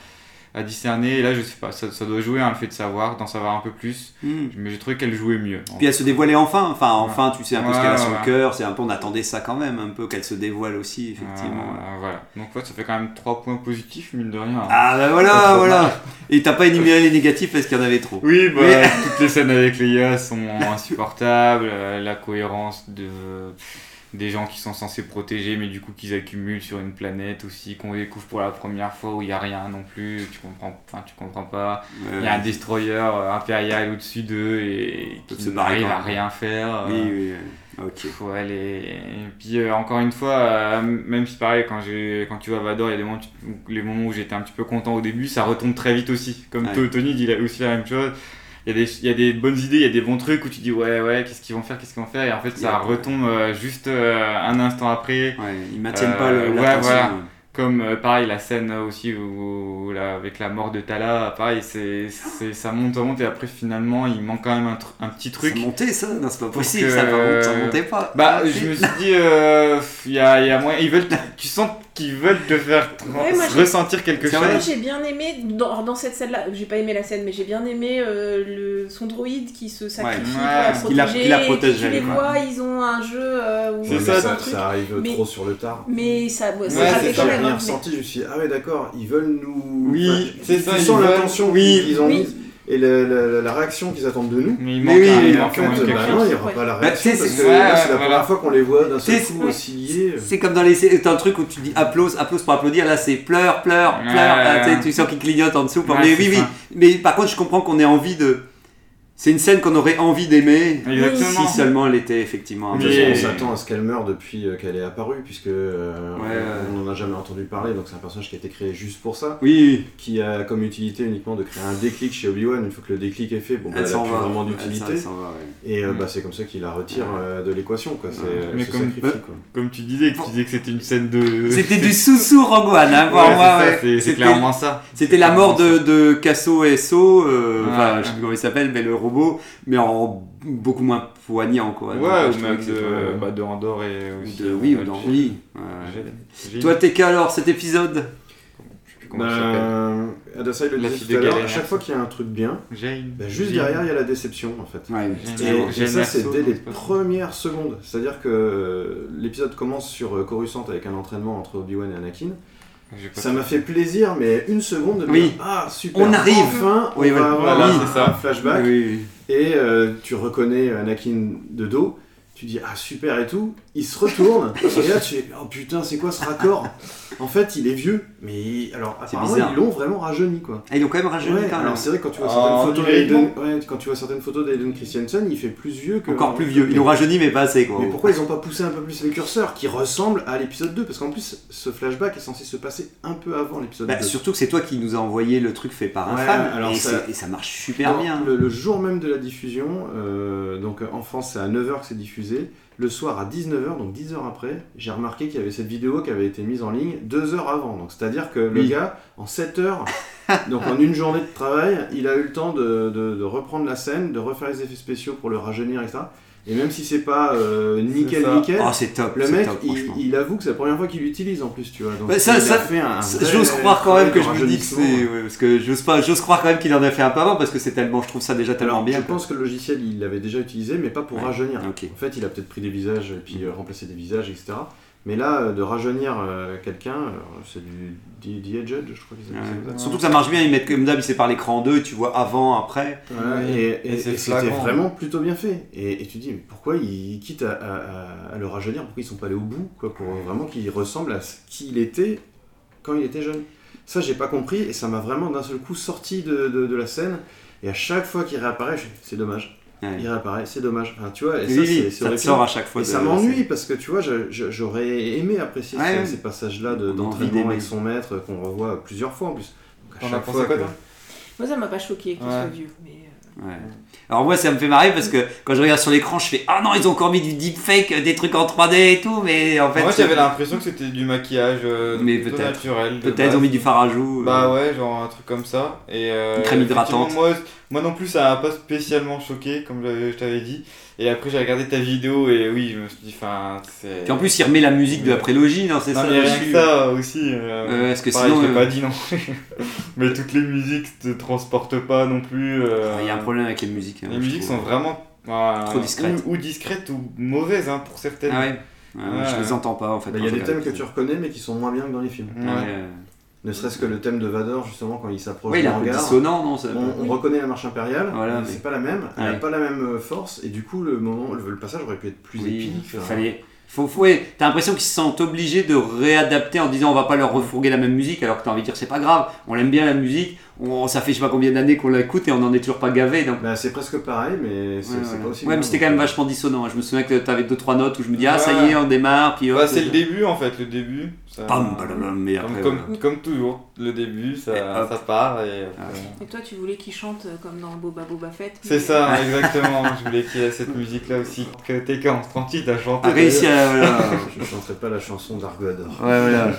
ouais. à discerner. Et là, je sais pas, ça, ça doit jouer, hein, le fait de savoir, d'en savoir un peu plus. Mm. Mais j'ai trouvé qu'elle jouait mieux. Puis elle se dévoilait enfin. Enfin, enfin, ouais. tu sais un peu ouais, ce qu'elle a sur ouais. le cœur. C'est un peu, on attendait ça quand même, un peu qu'elle se dévoile aussi, effectivement. Euh, voilà. Donc, ouais, ça fait quand même trois points positifs, mine de rien. Hein. Ah, ben bah, voilà, voilà. Et t'as pas énuméré les négatifs parce qu'il y en avait trop. Oui, bah, mais... toutes les scènes avec Leia sont insupportables, euh, la cohérence de, euh, des gens qui sont censés protéger, mais du coup qu'ils accumulent sur une planète aussi, qu'on découvre pour la première fois où il n'y a rien non plus, tu comprends, enfin, tu comprends pas. Il ouais, y a un destroyer euh, impérial au-dessus d'eux et, et qui n'arrive à rien faire. Euh, oui, oui, oui. Ok. Faut aller... Et puis euh, encore une fois, euh, même si pareil, quand, j'ai... quand tu vas à Vador, il y a des moments, tu... les moments où j'étais un petit peu content au début, ça retombe très vite aussi. Comme ouais. Tony dit aussi la même chose. Il y, a des, il y a des bonnes idées, il y a des bons trucs où tu dis ouais, ouais, qu'est-ce qu'ils vont faire, qu'est-ce qu'ils vont faire, et en fait ça yeah, retombe euh, juste euh, un instant après. Ouais, ils maintiennent euh, pas le, l'attention. Ouais, voilà. Comme euh, pareil, la scène aussi où, où, là, avec la mort de Tala, pareil, c'est, c'est, ça monte, ça monte, et après finalement il manque quand même un, tr- un petit truc. Ça montait ça, non, c'est pas possible, que, ça, monte, ça montait pas. Bah, ah, je me suis dit, euh, y a, y a moyen, ils veulent, tu sens. qui veulent te faire trans- ouais, moi, ressentir quelque chose. Moi j'ai bien aimé, dans, dans cette scène-là, j'ai pas aimé la scène, mais j'ai bien aimé euh, le, son droïde qui se sacrifie pour ouais, la protéger, qui la, qui la protège, tu les vois, ouais. Ils ont un jeu euh, où... C'est ça, ça, ça arrive mais, trop sur le tard. Mais ça... Ouais, ça ouais, c'est quand même ressenti, je me suis dit, ah ouais d'accord, ils veulent nous... Oui, enfin, c'est ça, ils sentent la tension qu'ils ont mise. Et la, la, la réaction qu'ils attendent de nous. Mais il manque, mais oui, il manque en fait, bah quelque non, chose. Il n'y aura pas la réaction. Bah, parce que ouais, là, c'est la voilà. première fois qu'on les voit d'un seul coup aussi liés. C'est comme dans les. C'est un truc où tu dis applause, applause pour applaudir. Là, c'est pleure, pleure, ouais, pleure. Ouais, ah, ouais. Tu sens qu'ils clignotent en dessous. Pour... Ouais, mais oui, ça. oui. Mais par contre, je comprends qu'on ait envie de. C'est une scène qu'on aurait envie d'aimer. Exactement. Si seulement elle était effectivement. Mais... On s'attend à ce qu'elle meure depuis qu'elle est apparue, puisque euh, ouais, on n'en a jamais entendu parler. Donc c'est un personnage qui a été créé juste pour ça. Oui. Qui a comme utilité uniquement de créer un déclic chez Obi-Wan. Une fois que le déclic est fait, bon, bah, elle n'a plus va. vraiment d'utilité. Elle s'en, elle s'en va, ouais. Et euh, bah, c'est comme ça qu'il la retire euh, de l'équation, quoi. C'est, ouais. Mais comme, sacrifie, quoi. Comme tu disais, tu disais que c'était une scène de. C'était du sous-sous Rogue One, hein, pour ouais, moi. C'est, ouais. c'est, c'est clairement ça. C'était, c'était la mort de, de Casso et So. Enfin, je sais plus comment il s'appelle, mais le robot, mais en beaucoup moins poignant, quoi. Ouais, donc, ou même de, euh, bah, de Andorre et aussi de, oui, ou d'Henri. Ouais. Toi, t'es qu'à alors cet épisode bah, Adassa, il le disait tout à l'heure, à chaque fois qu'il y a un truc bien, une... bah, juste une... derrière, il y a la déception, en fait. Ouais, et, une... et, et ça, c'est dès les premières secondes. C'est-à-dire que euh, l'épisode commence sur euh, Coruscant avec un entraînement entre Obi-Wan et Anakin. Ça m'a fait plaisir, mais une seconde de oui. Ah, super, on arrive enfin, on oui, va oui, avoir voilà, c'est ça. un flashback, oui, oui, oui. Et euh, tu reconnais Anakin de dos, tu dis ah super et tout, il se retourne, et là tu es oh putain c'est quoi ce raccord. En fait il est vieux, mais il... alors apparemment ils l'ont vraiment rajeuni quoi. Ah, ils l'ont quand même rajeuni ouais, quand même. Alors c'est vrai quand tu vois certaines oh, photos d'Aiden, ouais, quand tu vois certaines photos d'Aiden Christensen, il fait plus vieux que... Encore plus vieux, ils l'ont rajeuni mais pas assez quoi. Mais pourquoi ils ont pas poussé un peu plus les curseurs qui ressemblent à l'épisode deux, parce qu'en plus ce flashback est censé se passer un peu avant l'épisode bah, deux. Surtout que c'est toi qui nous a envoyé le truc fait par un ouais, fan, alors et, ça... et ça marche super alors, bien. Le, le jour même de la diffusion, euh, donc en France c'est à neuf heures que c'est diffusé. Le soir à dix-neuf heures, donc dix heures après, j'ai remarqué qu'il y avait cette vidéo qui avait été mise en ligne deux heures avant. Donc c'est-à-dire que oui. le gars, en sept heures, donc en une journée de travail, il a eu le temps de, de, de reprendre la scène, de refaire les effets spéciaux pour le rajeunir, et cetera. Et même si c'est pas euh, nickel c'est nickel, oh, c'est top, le c'est mec top, il, il avoue que c'est la première fois qu'il l'utilise en plus, tu vois. Donc bah, ça, il ça, a fait un vrai, j'ose croire quand même que je me dis que c'est, ouais, parce que j'ose pas, j'ose croire quand même qu'il en a fait un peu avant parce que c'est tellement, je trouve ça déjà tellement Alors, bien. Je quoi. pense que le logiciel il l'avait déjà utilisé, mais pas pour ouais. rajeunir. Okay. En fait, il a peut-être pris des visages et puis euh, remplacé des visages, et cetera. Mais là, de rajeunir euh, quelqu'un, euh, c'est du de-aged, je crois qu'ils appellent ouais. ça. Surtout que ça marche bien, ils mettent comme d'hab, ils séparent l'écran en deux, tu vois avant, après. Ouais, et, et, et, et c'était flagrant. Vraiment plutôt bien fait. Et, et tu te dis, mais pourquoi ils quittent à, à, à le rajeunir, pourquoi ils sont pas allés au bout, quoi, pour vraiment qu'il ressemble à ce qu'il était quand il était jeune. Ça, j'ai pas compris, et ça m'a vraiment d'un seul coup sorti de, de, de la scène. Et à chaque fois qu'il réapparaît, je dis, c'est dommage. Ouais. Il réapparaît, c'est dommage. Enfin, tu vois, et oui, ça, oui, c'est, c'est ça te sort à chaque fois. Et ça m'ennuie scène. parce que tu vois, je, je, j'aurais aimé apprécier ouais, ouais. ces passages-là de, d'entraînement avec son maître qu'on revoit plusieurs fois en plus. Donc, à on chaque fois, quoi, que... Moi, ça m'a pas choqué qu'il ouais. soit vieux. Mais... Ouais. Alors moi, ça me fait marrer parce que quand je regarde sur l'écran, je fais ah non, ils ont encore mis du deepfake, des trucs en trois D et tout, mais en fait. Moi, j'avais l'impression que c'était du maquillage euh, mais plutôt peut-être. naturel. Peut-être ils ont mis du fard à joues. Bah ouais, genre un truc comme ça. Et, euh, Une crème hydratante. Moi non plus, ça m'a pas spécialement choqué, comme je t'avais dit. Et après, j'ai regardé ta vidéo et oui, je me suis dit, enfin, c'est. Puis en plus, il remet la musique de la prélogie, non, c'est non, ça. Mais rien que ça aussi. Euh, euh, est-ce que pareil, sinon, je l'ai euh... pas dit non. Mais toutes les musiques te transportent pas non plus. Euh... Il y a un problème avec les musiques. Hein, les musiques trouve. sont vraiment euh, trop discrètes. Ou, ou discrètes ou mauvaises hein, pour certaines. Ah ouais. Ouais, ouais. Je les entends pas en fait. Il bah, y a des thèmes que tu reconnais mais qui sont moins bien que dans les films. Ouais. Ouais. Ne serait-ce que le thème de Vador, justement, quand il s'approche oui, du hangar. Dissonant, non, ça... On, on oui. reconnaît la marche impériale, voilà, mais c'est mais... pas la même, ouais. elle n'a pas la même force, et du coup, le, moment, le, le passage aurait pu être plus oui, épique. Il fallait... Faut, faut, ouais, t'as l'impression qu'ils se sentent obligés de réadapter en disant on va pas leur refourguer la même musique, alors que t'as envie de dire c'est pas grave, on aime bien la musique, on, ça fait je sais pas combien d'années qu'on l'écoute et on en est toujours pas gavé. Donc... Bah, c'est presque pareil, mais c'est, ouais, c'est ouais. pas aussi. Ouais, bien, mais c'était quand même vachement dissonant. Je me souviens que t'avais deux trois notes où je me dis ah ouais. ça y est, on démarre. Puis, hop, bah, c'est le début en fait, le début. Ça... Pam, blablabla, mais après, comme, comme, ouais. comme toujours, le début ça, ça part. Et, ah ouais. et toi, tu voulais qu'ils chantent comme dans Boba, Boba Fett mais... C'est ça, exactement. Je voulais qu'il y ait cette musique là aussi. Que t'es quand tranquille, t'as chanté. Ah, voilà. Je ne chanterai pas la chanson d'Argo Ador. Ouais, voilà.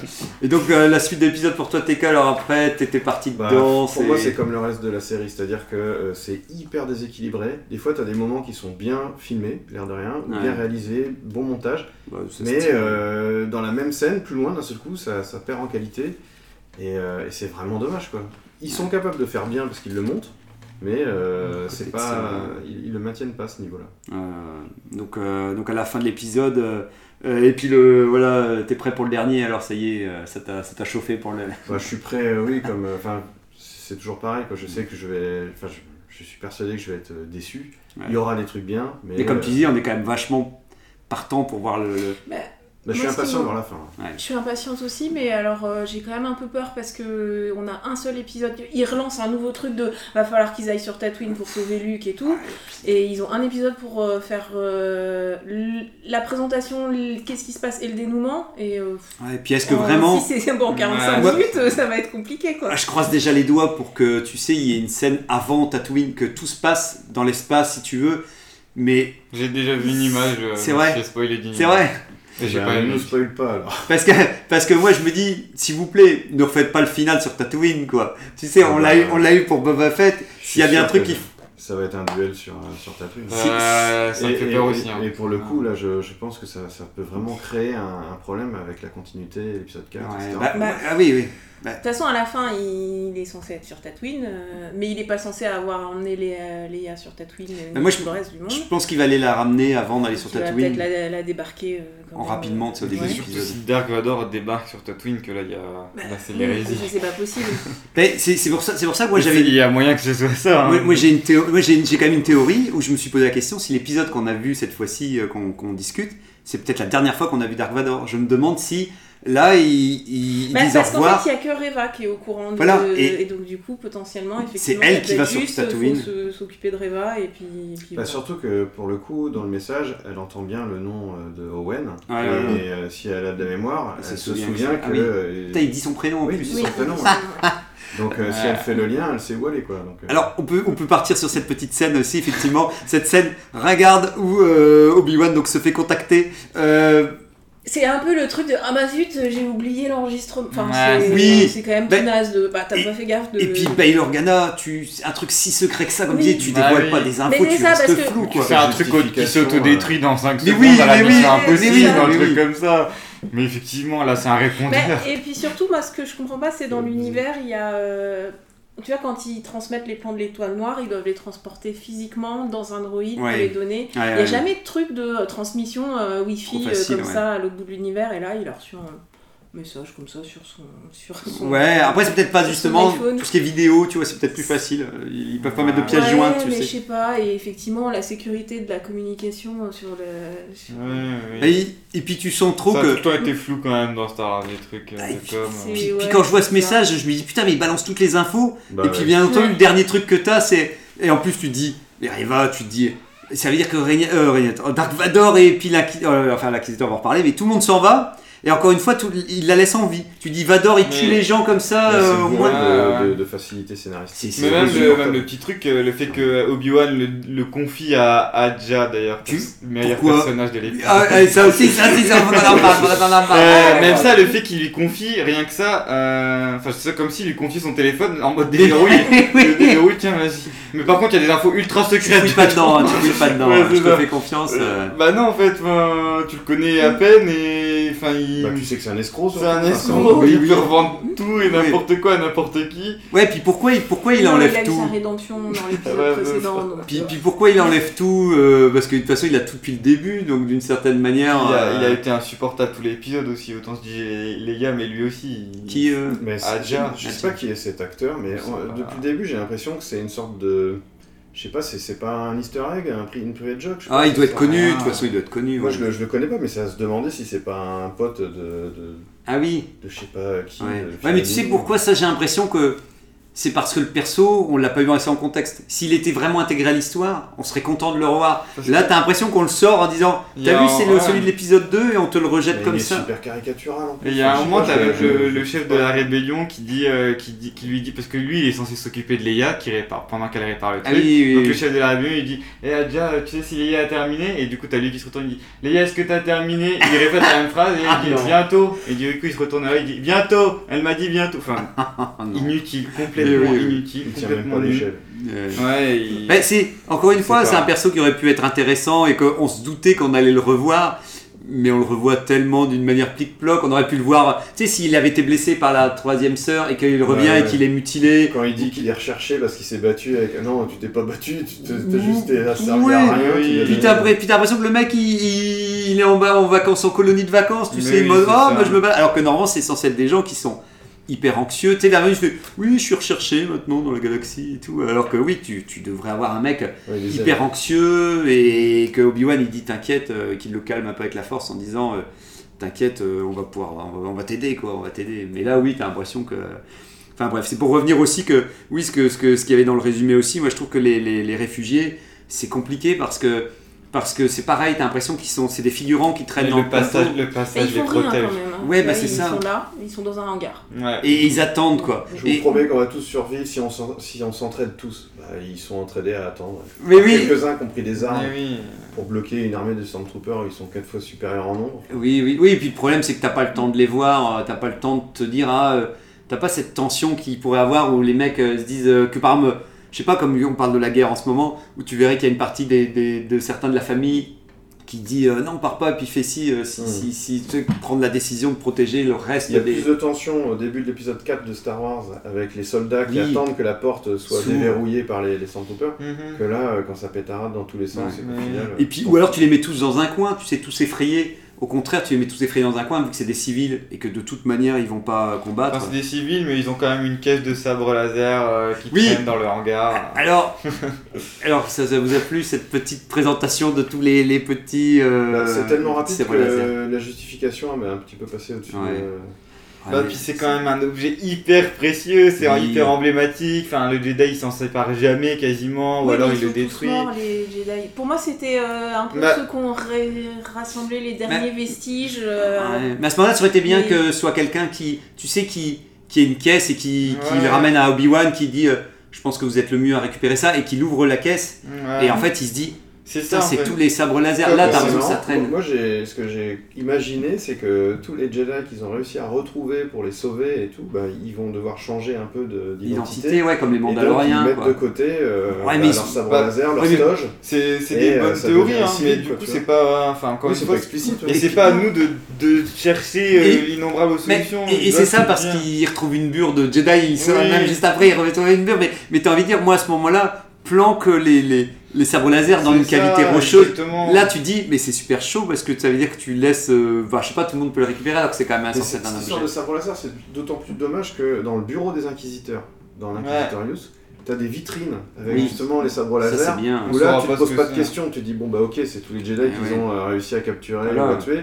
Et donc, euh, la suite de l'épisode pour toi, T K, alors après, t'étais parti dedans. Bah, non, pour moi c'est comme le reste de la série, c'est-à-dire que euh, c'est hyper déséquilibré. Des fois t'as des moments qui sont bien filmés, l'air de rien, ouais. bien réalisés, bon montage, ouais, mais euh, dans la même scène, plus loin, d'un seul coup, ça, ça perd en qualité, et, euh, et c'est vraiment dommage, quoi. Ils sont capables de faire bien parce qu'ils le montrent, mais euh, c'est pas, ils, ils le maintiennent pas à ce niveau-là. Euh, donc, euh, donc à la fin de l'épisode. Euh, Euh, et puis le voilà, t'es prêt pour le dernier, alors ça y est, euh, ça, t'a, ça t'a chauffé pour le. Bah, je suis prêt, euh, oui, comme enfin euh, c'est toujours pareil, quoi. Je sais que je vais, enfin je, je suis persuadé que je vais être déçu. Ouais. Il y aura des trucs bien, mais. Mais comme euh, tu dis, on est quand même vachement partant pour voir le. le... Bah, bah, je suis impatient de voir la fin. Hein. Ouais. Je suis impatiente aussi, mais alors euh, j'ai quand même un peu peur parce que on a un seul épisode. Ils relancent un nouveau truc de, va falloir qu'ils aillent sur Tatooine pour sauver Luke et tout. Et ils ont un épisode pour euh, faire euh, la présentation, qu'est-ce qui se passe et le dénouement. Et, euh, ouais, et puis est-ce que euh, vraiment, si c'est bon quarante-cinq ouais. minutes, ça va être compliqué, quoi. Je croise déjà les doigts pour que tu sais, il y ait une scène avant Tatooine, que tout se passe dans l'espace, si tu veux. Mais j'ai déjà vu une image. C'est euh, vrai. Spoilé d'une c'est image. Vrai. Et j'ai ben, pas ne spoil pas alors. Parce que, parce que moi je me dis, s'il vous plaît, ne refaites pas le final sur Tatooine, quoi. Tu sais, ah on, bah, l'a eu, on l'a eu pour Boba Fett. S'il y a bien un truc qui. Ça va être un duel sur, sur Tatooine. Euh, ça et, me fait peur et, aussi. Hein. Et pour le coup, là, je, je pense que ça, ça peut vraiment créer un, un problème avec la continuité, l'épisode quatre, ouais, et cetera. Bah, bah, ah oui, oui. De toute façon, à la fin, il est censé être sur Tatooine, euh, mais il n'est pas censé avoir emmené Léa, Léa sur Tatooine bah moi, je, le reste du monde. Je pense qu'il va aller la ramener avant d'aller sur Tatooine. Il va peut-être la, la débarquer. Euh, en même. Rapidement, tu sais, au début ouais. Surtout si Dark Vador débarque sur Tatooine, que là, il y a... Bah, là c'est l'hérésie. C'est pas possible. c'est, c'est, pour ça, c'est pour ça que moi, mais j'avais... Il y a moyen que ce soit ça. Hein. Moi, moi, j'ai, une théo... moi j'ai, une, j'ai quand même une théorie où je me suis posé la question si l'épisode qu'on a vu cette fois-ci, euh, qu'on, qu'on discute, c'est peut-être la dernière fois qu'on a vu Dark Vador. Je me demande si... Là, ils, ils bah, disent au revoir. Parce qu'en fait, il n'y a que Reva qui est au courant de... Voilà. Et, et donc, du coup, potentiellement, effectivement, c'est elle qui va juste, sur Tatooine. Se, s'occuper de Reva et puis... Et puis bah, voilà. Surtout que, pour le coup, dans le message, elle entend bien le nom de Owen. Ah, et, oui, oui. et euh, si elle a de la mémoire, elle, elle se souvient, souvient que... Ah, oui. euh, Putain, il dit son prénom en oui, plus. Oui, il dit son prénom. Donc euh, euh... si elle fait le lien, elle sait où aller, quoi. Donc, euh... Alors on peut, on peut partir sur cette petite scène aussi, effectivement. Cette scène regarde où euh, Obi-Wan donc, se fait contacter... Euh, C'est un peu le truc de ah bah zut, j'ai oublié l'enregistrement. Enfin, ouais, c'est, oui. c'est quand même ben, tenace de bah t'as et, pas fait gaffe de. Et puis Bail Organa, tu un truc si secret que ça, comme oui. tu dis, tu bah, dévoiles oui. pas des infos, mais tu restes flou, quoi. C'est un truc qui s'autodétruit dans cinq mais secondes. Oui, à la mais oui, c'est impossible, oui, un oui. truc comme ça. Mais effectivement, là, c'est un répondeur. Mais, et puis surtout, moi, ce que je comprends pas, c'est dans l'univers, il y a. Euh... Tu vois, quand ils transmettent les plans de l'étoile noire, ils doivent les transporter physiquement dans un droïde ouais. pour les donner. Ouais, ouais, il n'y a ouais. jamais de truc de transmission euh, Wi-Fi facile, euh, comme ouais. ça à l'autre bout de l'univers. Et là, il a reçu un message comme ça sur son, sur son... Ouais, après, c'est peut-être pas justement tout ce qui est vidéo, tu vois, c'est peut-être plus facile. Ils peuvent pas ouais. mettre de pièces ouais, jointes, tu mais sais. Je sais pas. Et effectivement, la sécurité de la communication sur le... Sur... Ouais, oui. et, et puis, tu sens trop ça que... Ça a tout été flou quand même dans Star Wars, les trucs ah, de com. Puis, puis, ouais, puis quand je vois ce message, ça. Je me dis, putain, mais ils balancent toutes les infos. Bah, et puis, ouais. bien entendu, ouais. le dernier truc que t'as, c'est... Et en plus, tu te dis, mais Reva, tu te dis... Ça veut dire que Régna... euh, Régnator... Dark Vador et puis l'Inquisiteur... Euh, enfin, l'Inquisiteur, on va en reparler, mais tout le monde s'en va. Et encore une fois, tout, il la laisse en vie. Tu dis Vador, il tue mais les gens comme ça, euh, au moins. De, de, de facilité scénaristique. C'est, c'est mais même, le, même le petit truc, le fait que Obi-Wan le, le confie à, à Jha, d'ailleurs, tu le meilleur personnage de l'épisode. Ah, ah, ça aussi, ça aussi, on en a marre. Même ça, le fait qu'il lui confie, rien que ça, enfin, euh, c'est comme s'il lui confie son téléphone en mode déverrouille. Le déverrouille, tiens, vas-y. Mais par contre, il y a des infos ultra secrètes. Tu ne pas dedans, tu ne pas dedans, je te fais confiance. Bah non, en fait, tu le connais à peine et enfin, il. Bah, tu sais que c'est un escroc, ça. C'est un escroc, il peut revendre tout et n'importe oui. quoi à n'importe qui. Ouais, puis pourquoi, pourquoi il enlève tout. Il a eu sa rédemption dans l'épisode ouais, précédent. Donc, puis, ouais. puis pourquoi il enlève tout euh, parce que de toute façon, il a tout depuis le début, donc d'une certaine manière. Il a, euh... il a été insupportable tous les épisodes aussi, autant se dire les gars, mais lui aussi. Il... Qui euh... mais Adja, je sais pas qui est cet acteur, mais on, depuis le début, j'ai l'impression que c'est une sorte de. Je sais pas, c'est, c'est pas un easter egg, un, une private joke. Ah, pas, il doit être connu, de toute façon, il doit être connu. Moi, ouais. je, le, je le connais pas, mais c'est à se demander si c'est pas un pote de. de ah oui De je sais pas qui. Ouais, ouais mais tu sais pourquoi ça, j'ai l'impression que c'est parce que le perso, on l'a pas eu assez en contexte. S'il était vraiment intégré à l'histoire, on serait content de le revoir. Parce là, t'as l'impression qu'on le sort en disant T'as vu, c'est le, celui de l'épisode deux et on te le rejette mais comme il est ça. C'est super caricatural en plus. Et il y a un moment, t'as avec le, le chef de la rébellion qui, dit, euh, qui, dit, qui lui dit parce que lui, il est censé s'occuper de Leia qui répare, pendant qu'elle répare le truc. Ah oui, oui, donc oui. le chef de la rébellion, il dit Eh, Adja, tu sais si Leia a terminé. Et du coup, t'as lui qui se retourne, il dit Leia, est-ce que t'as terminé. Il répète la même phrase et il ah, dit non. Bientôt. Et du coup, il se retourne là, il dit Bientôt. Elle m'a dit bientôt. Enfin, inutile, complètement. complètement oui, oui. inutile, il complètement nul. Ouais, il... ben, c'est, encore une fois, c'est, c'est un perso qui aurait pu être intéressant et qu'on se doutait qu'on allait le revoir, mais on le revoit tellement d'une manière plic-ploc, on aurait pu le voir. Tu sais, s'il avait été blessé par la troisième sœur et qu'il revient ouais, et qu'il est mutilé. Quand il dit qu'il est recherché parce qu'il s'est battu avec. Non, tu t'es pas battu, tu t'es, t'as juste ouais. servi à rien. Oui. Puis, t'as, puis t'as l'impression que le mec il, il est en, en vacances, en colonie de vacances, tu mais sais, oui, mode, oh, ça. Moi je me bats. Alors que normalement, c'est censé être des gens qui sont hyper anxieux. Tu sais, derrière, il fait oui, je suis recherché maintenant dans la galaxie et tout. Alors que oui, tu, tu devrais avoir un mec ouais, hyper amis. anxieux et que Obi-Wan il dit t'inquiète, euh, qu'il le calme un peu avec la force en disant euh, t'inquiète, euh, on va pouvoir, on va, on va t'aider quoi, on va t'aider. Mais là, oui, t'as l'impression que. Enfin bref, c'est pour revenir aussi que oui, ce que ce que ce qu'il y avait dans le résumé aussi. Moi, je trouve que les les, les réfugiés, c'est compliqué parce que. Parce que c'est pareil, t'as l'impression qu'ils sont, c'est des figurants qui traînent et dans le passage, le passage les protège. Ils font rien quand même. Hein. Ouais, bah oui, c'est ils ça. Ils sont là, ils sont dans un hangar. Ouais. Et ils attendent quoi. Je et... vous promets qu'on va tous survivre si on, si on s'entraide tous. Bah, ils sont entraînés à attendre. Mais oui. Quelques-uns qui ont pris des armes oui. pour bloquer une armée de Stormtroopers, ils sont quatre fois supérieurs en nombre. Oui, oui, oui. Et puis le problème c'est que t'as pas le temps de les voir, t'as pas le temps de te dire, ah, t'as pas cette tension qu'ils pourraient avoir où les mecs se disent que par exemple. Je sais pas, comme on parle de la guerre en ce moment, où tu verrais qu'il y a une partie des, des, de certains de la famille qui dit euh, non, on part pas, et puis fait si, euh, si, mmh. si, si, tu sais, prendre la décision de protéger le reste. Il y a des... plus de tension au début de l'épisode quatre de Star Wars, avec les soldats qui oui. attendent que la porte soit Sous. déverrouillée par les, les Stormtroopers, mmh. que là, euh, quand ça pétarade dans tous les sens, ouais. c'est mmh. final, euh, et puis, ou alors tu les mets tous dans un coin, tu sais, tous effrayés. Au contraire, tu les mets tous effrayés dans un coin vu que c'est des civils et que de toute manière ils vont pas combattre. Enfin, c'est des civils, mais ils ont quand même une caisse de sabre laser euh, qui oui. traîne dans le hangar. Alors, alors ça, ça vous a plu cette petite présentation de tous les, les petits. Euh, bah, c'est tellement rapide que euh, la justification elle m'a un petit peu passé au-dessus. Ouais. De... Bah, puis c'est quand même un objet hyper précieux, c'est oui. hyper emblématique. Enfin, le Jedi il s'en sépare jamais quasiment, ou oui, alors il le détruit. Morts, les Jedi. Pour moi, c'était euh, un peu bah... ceux qui ont rassemblé les derniers bah... vestiges. Euh... Ouais. Mais à ce moment-là, ça aurait été bien et... que ce soit quelqu'un qui, tu sais, qui, qui ait une caisse et qui, ouais. qui le ramène à Obi-Wan, qui dit euh, je pense que vous êtes le mieux à récupérer ça, et qu'il ouvre la caisse. Ouais. Et en fait, il se dit c'est ça, ça c'est fait. Tous les sabres laser ouais, là t'as l'impression que ça traîne. Moi j'ai ce que j'ai imaginé c'est que tous les Jedi qu'ils ont réussi à retrouver pour les sauver et tout bah ils vont devoir changer un peu de, d'identité Identité, ouais comme les Mandaloriens et donc ils quoi. Mettent de côté euh, ouais, bah, leurs sabres bah, laser ouais, leurs stoges c'est c'est des bonnes théories hein, mais quoi, du coup c'est pas enfin encore une fois explicite et c'est pas à nous de de chercher l'innombrable solution et c'est ça parce qu'ils retrouvent une bure de Jedi ils sont même juste après ils retrouvent une bure mais mais t'as envie de dire moi à ce moment là planque les, les, les sabres laser dans c'est une ça, cavité rocheuse. Exactement. Là, tu dis, mais c'est super chaud parce que ça veut dire que tu laisses. Euh, bah, je sais pas, tout le monde peut le récupérer alors que c'est quand même un sens d'un objet. Cette histoire de sabres laser, c'est d'autant plus dommage que dans le bureau des inquisiteurs, dans l'Inquisitorius, ouais. t'as des vitrines avec oui. justement les sabres laser. Ça, c'est bien. Où On là, tu te poses pas de questions, tu dis, bon, bah ok, c'est tous les Jedi ouais, qu'ils ouais. ont euh, réussi à capturer voilà. ou à tuer.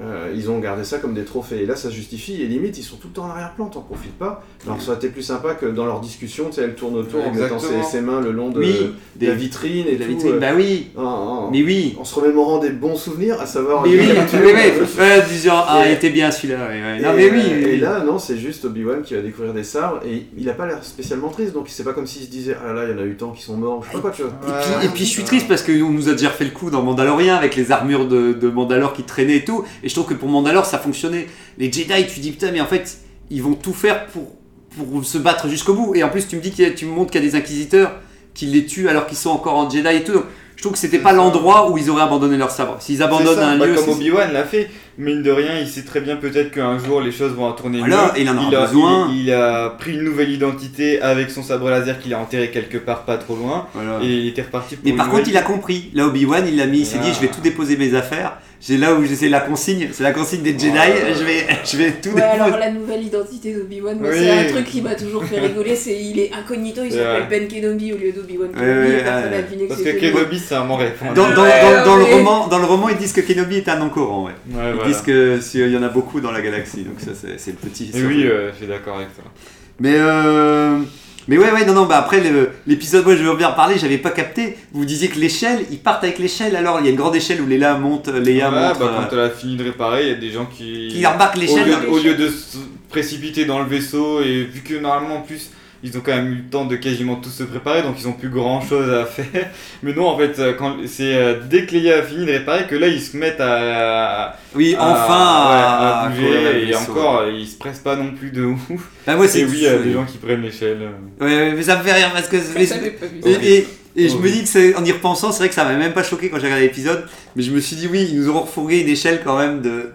Euh, ils ont gardé ça comme des trophées et là ça justifie et limite ils sont tout le temps en arrière-plan, t'en profites pas. Alors ça aurait été plus sympa que dans leur discussion, tu sais, elle tourne autour ouais, en mettant ses, ses mains le long de, oui, de la vitrine et de la tout. Vitrine. Bah oui. En, en, mais oui. En se remémorant des bons souvenirs, à savoir. Mais oui. Mais ouais, du genre ah il était bien celui-là. Ouais, ouais. Non et, mais oui. Et là non c'est juste Obi-Wan qui va découvrir des sabres et il a pas l'air spécialement triste donc c'est pas comme s'il se disait ah là là il y en a eu tant qui sont morts. Je sais pas quoi tu vois. Et, ouais, puis, ouais, et puis je suis triste parce qu'on nous a déjà refait le coup dans Mandalorian avec les armures de, de Mandalore qui traînaient et tout. Et je trouve que pour Mandalore ça fonctionnait. Les Jedi, tu dis putain, mais en fait, ils vont tout faire pour, pour se battre jusqu'au bout. Et en plus, tu me dis qu'il y a, tu me montres qu'il y a des inquisiteurs qui les tuent alors qu'ils sont encore en Jedi et tout. Donc, je trouve que c'était c'est pas ça. L'endroit où ils auraient abandonné leur sabre. S'ils abandonnent ça, un bah lieu. Comme c'est... Obi-Wan l'a fait, mine de rien, il sait très bien peut-être qu'un jour les choses vont en tourner voilà, mieux. Il, en aura il, a, besoin. Il, il a pris une nouvelle identité avec son sabre laser qu'il a enterré quelque part pas trop loin. Voilà. Et il était reparti pour. Mais par nouvelle... contre, il a compris. Là, Obi-Wan, il l'a mis. Il s'est ah. dit je vais tout déposer mes affaires. J'ai là où c'est la consigne, c'est la consigne des Jedi, ouais. je vais je vais tout ouais, déposer. Alors la nouvelle identité d'Obi-Wan, oui. c'est un truc qui m'a toujours fait rigoler, c'est il est incognito, il s'appelle ouais. Ben Kenobi au lieu d'Obi-Wan Kenobi, ouais, ouais, personne n'a ouais. deviné que c'était Kenobi. Parce que Kenobi c'est un mauvais. Dans dans, dans, ouais, dans ouais. le roman, dans le roman ils disent que Kenobi est un non courant, ouais. ouais ils voilà. disent que si, il y en a beaucoup dans la galaxie, donc ça c'est c'est le petit. Et oui, euh, je suis d'accord avec toi. Mais euh Mais ouais, ouais, non, non, bah après le, l'épisode, moi je veux bien reparler, j'avais pas capté. Vous disiez que l'échelle, ils partent avec l'échelle alors. Il y a une grande échelle où Leia monte. Leia ouais, monte bah, euh... quand elle a fini de réparer, il y a des gens qui. Qui embarquent l'échelle. Au lieu, au lieu de se précipiter dans le vaisseau, et vu que normalement en plus. ils ont quand même eu le temps de quasiment tous se préparer, donc ils n'ont plus grand chose à faire. Mais non, en fait, quand, c'est euh, dès que Leia a fini de réparer que là ils se mettent à. Oui, à, enfin à, à, à bouger, et encore, ils se pressent pas non plus de ouf. Bah, moi, c'est et oui, il y a des gens qui prennent l'échelle. Ouais, ouais, mais ça me fait rire parce que. Les... Et, et, et, et je me dis que c'est, en y repensant, c'est vrai que ça m'a même pas choqué quand j'ai regardé l'épisode, mais je me suis dit, oui, ils nous auront refourgué une échelle quand même de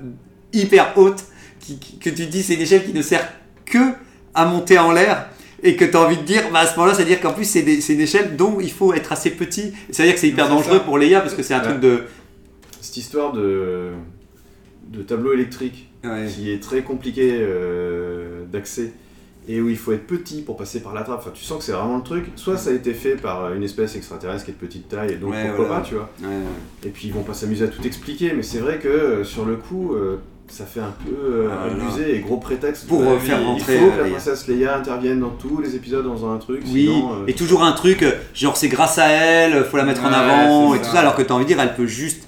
hyper haute, qui, qui, que tu te dis, c'est une échelle qui ne sert que à monter en l'air. Et que tu as envie de dire, bah à ce moment-là, c'est-à-dire qu'en plus, c'est, des, c'est une échelle dont il faut être assez petit. C'est-à-dire que c'est hyper non, c'est dangereux ça. Pour Leia, parce que c'est un ouais. truc de... Cette histoire de, de tableau électrique, ouais. qui est très compliqué euh, d'accès, et où il faut être petit pour passer par la trappe. Enfin, tu sens que c'est vraiment le truc. Soit ça a été fait par une espèce extraterrestre qui est de petite taille, et donc ouais, pourquoi voilà. pas, tu vois. Ouais, ouais. Et puis, ils vont pas s'amuser à tout expliquer, mais c'est vrai que, sur le coup... Euh, ça fait un peu abusé euh, ah, et gros prétexte pour euh, faire rentrer. Il faut que la princesse Leia intervienne dans tous les épisodes dans un truc. Oui, sinon, euh... et toujours un truc, genre c'est grâce à elle, faut la mettre ouais, en avant et ça. Tout ça, alors que t'as envie de dire, elle peut juste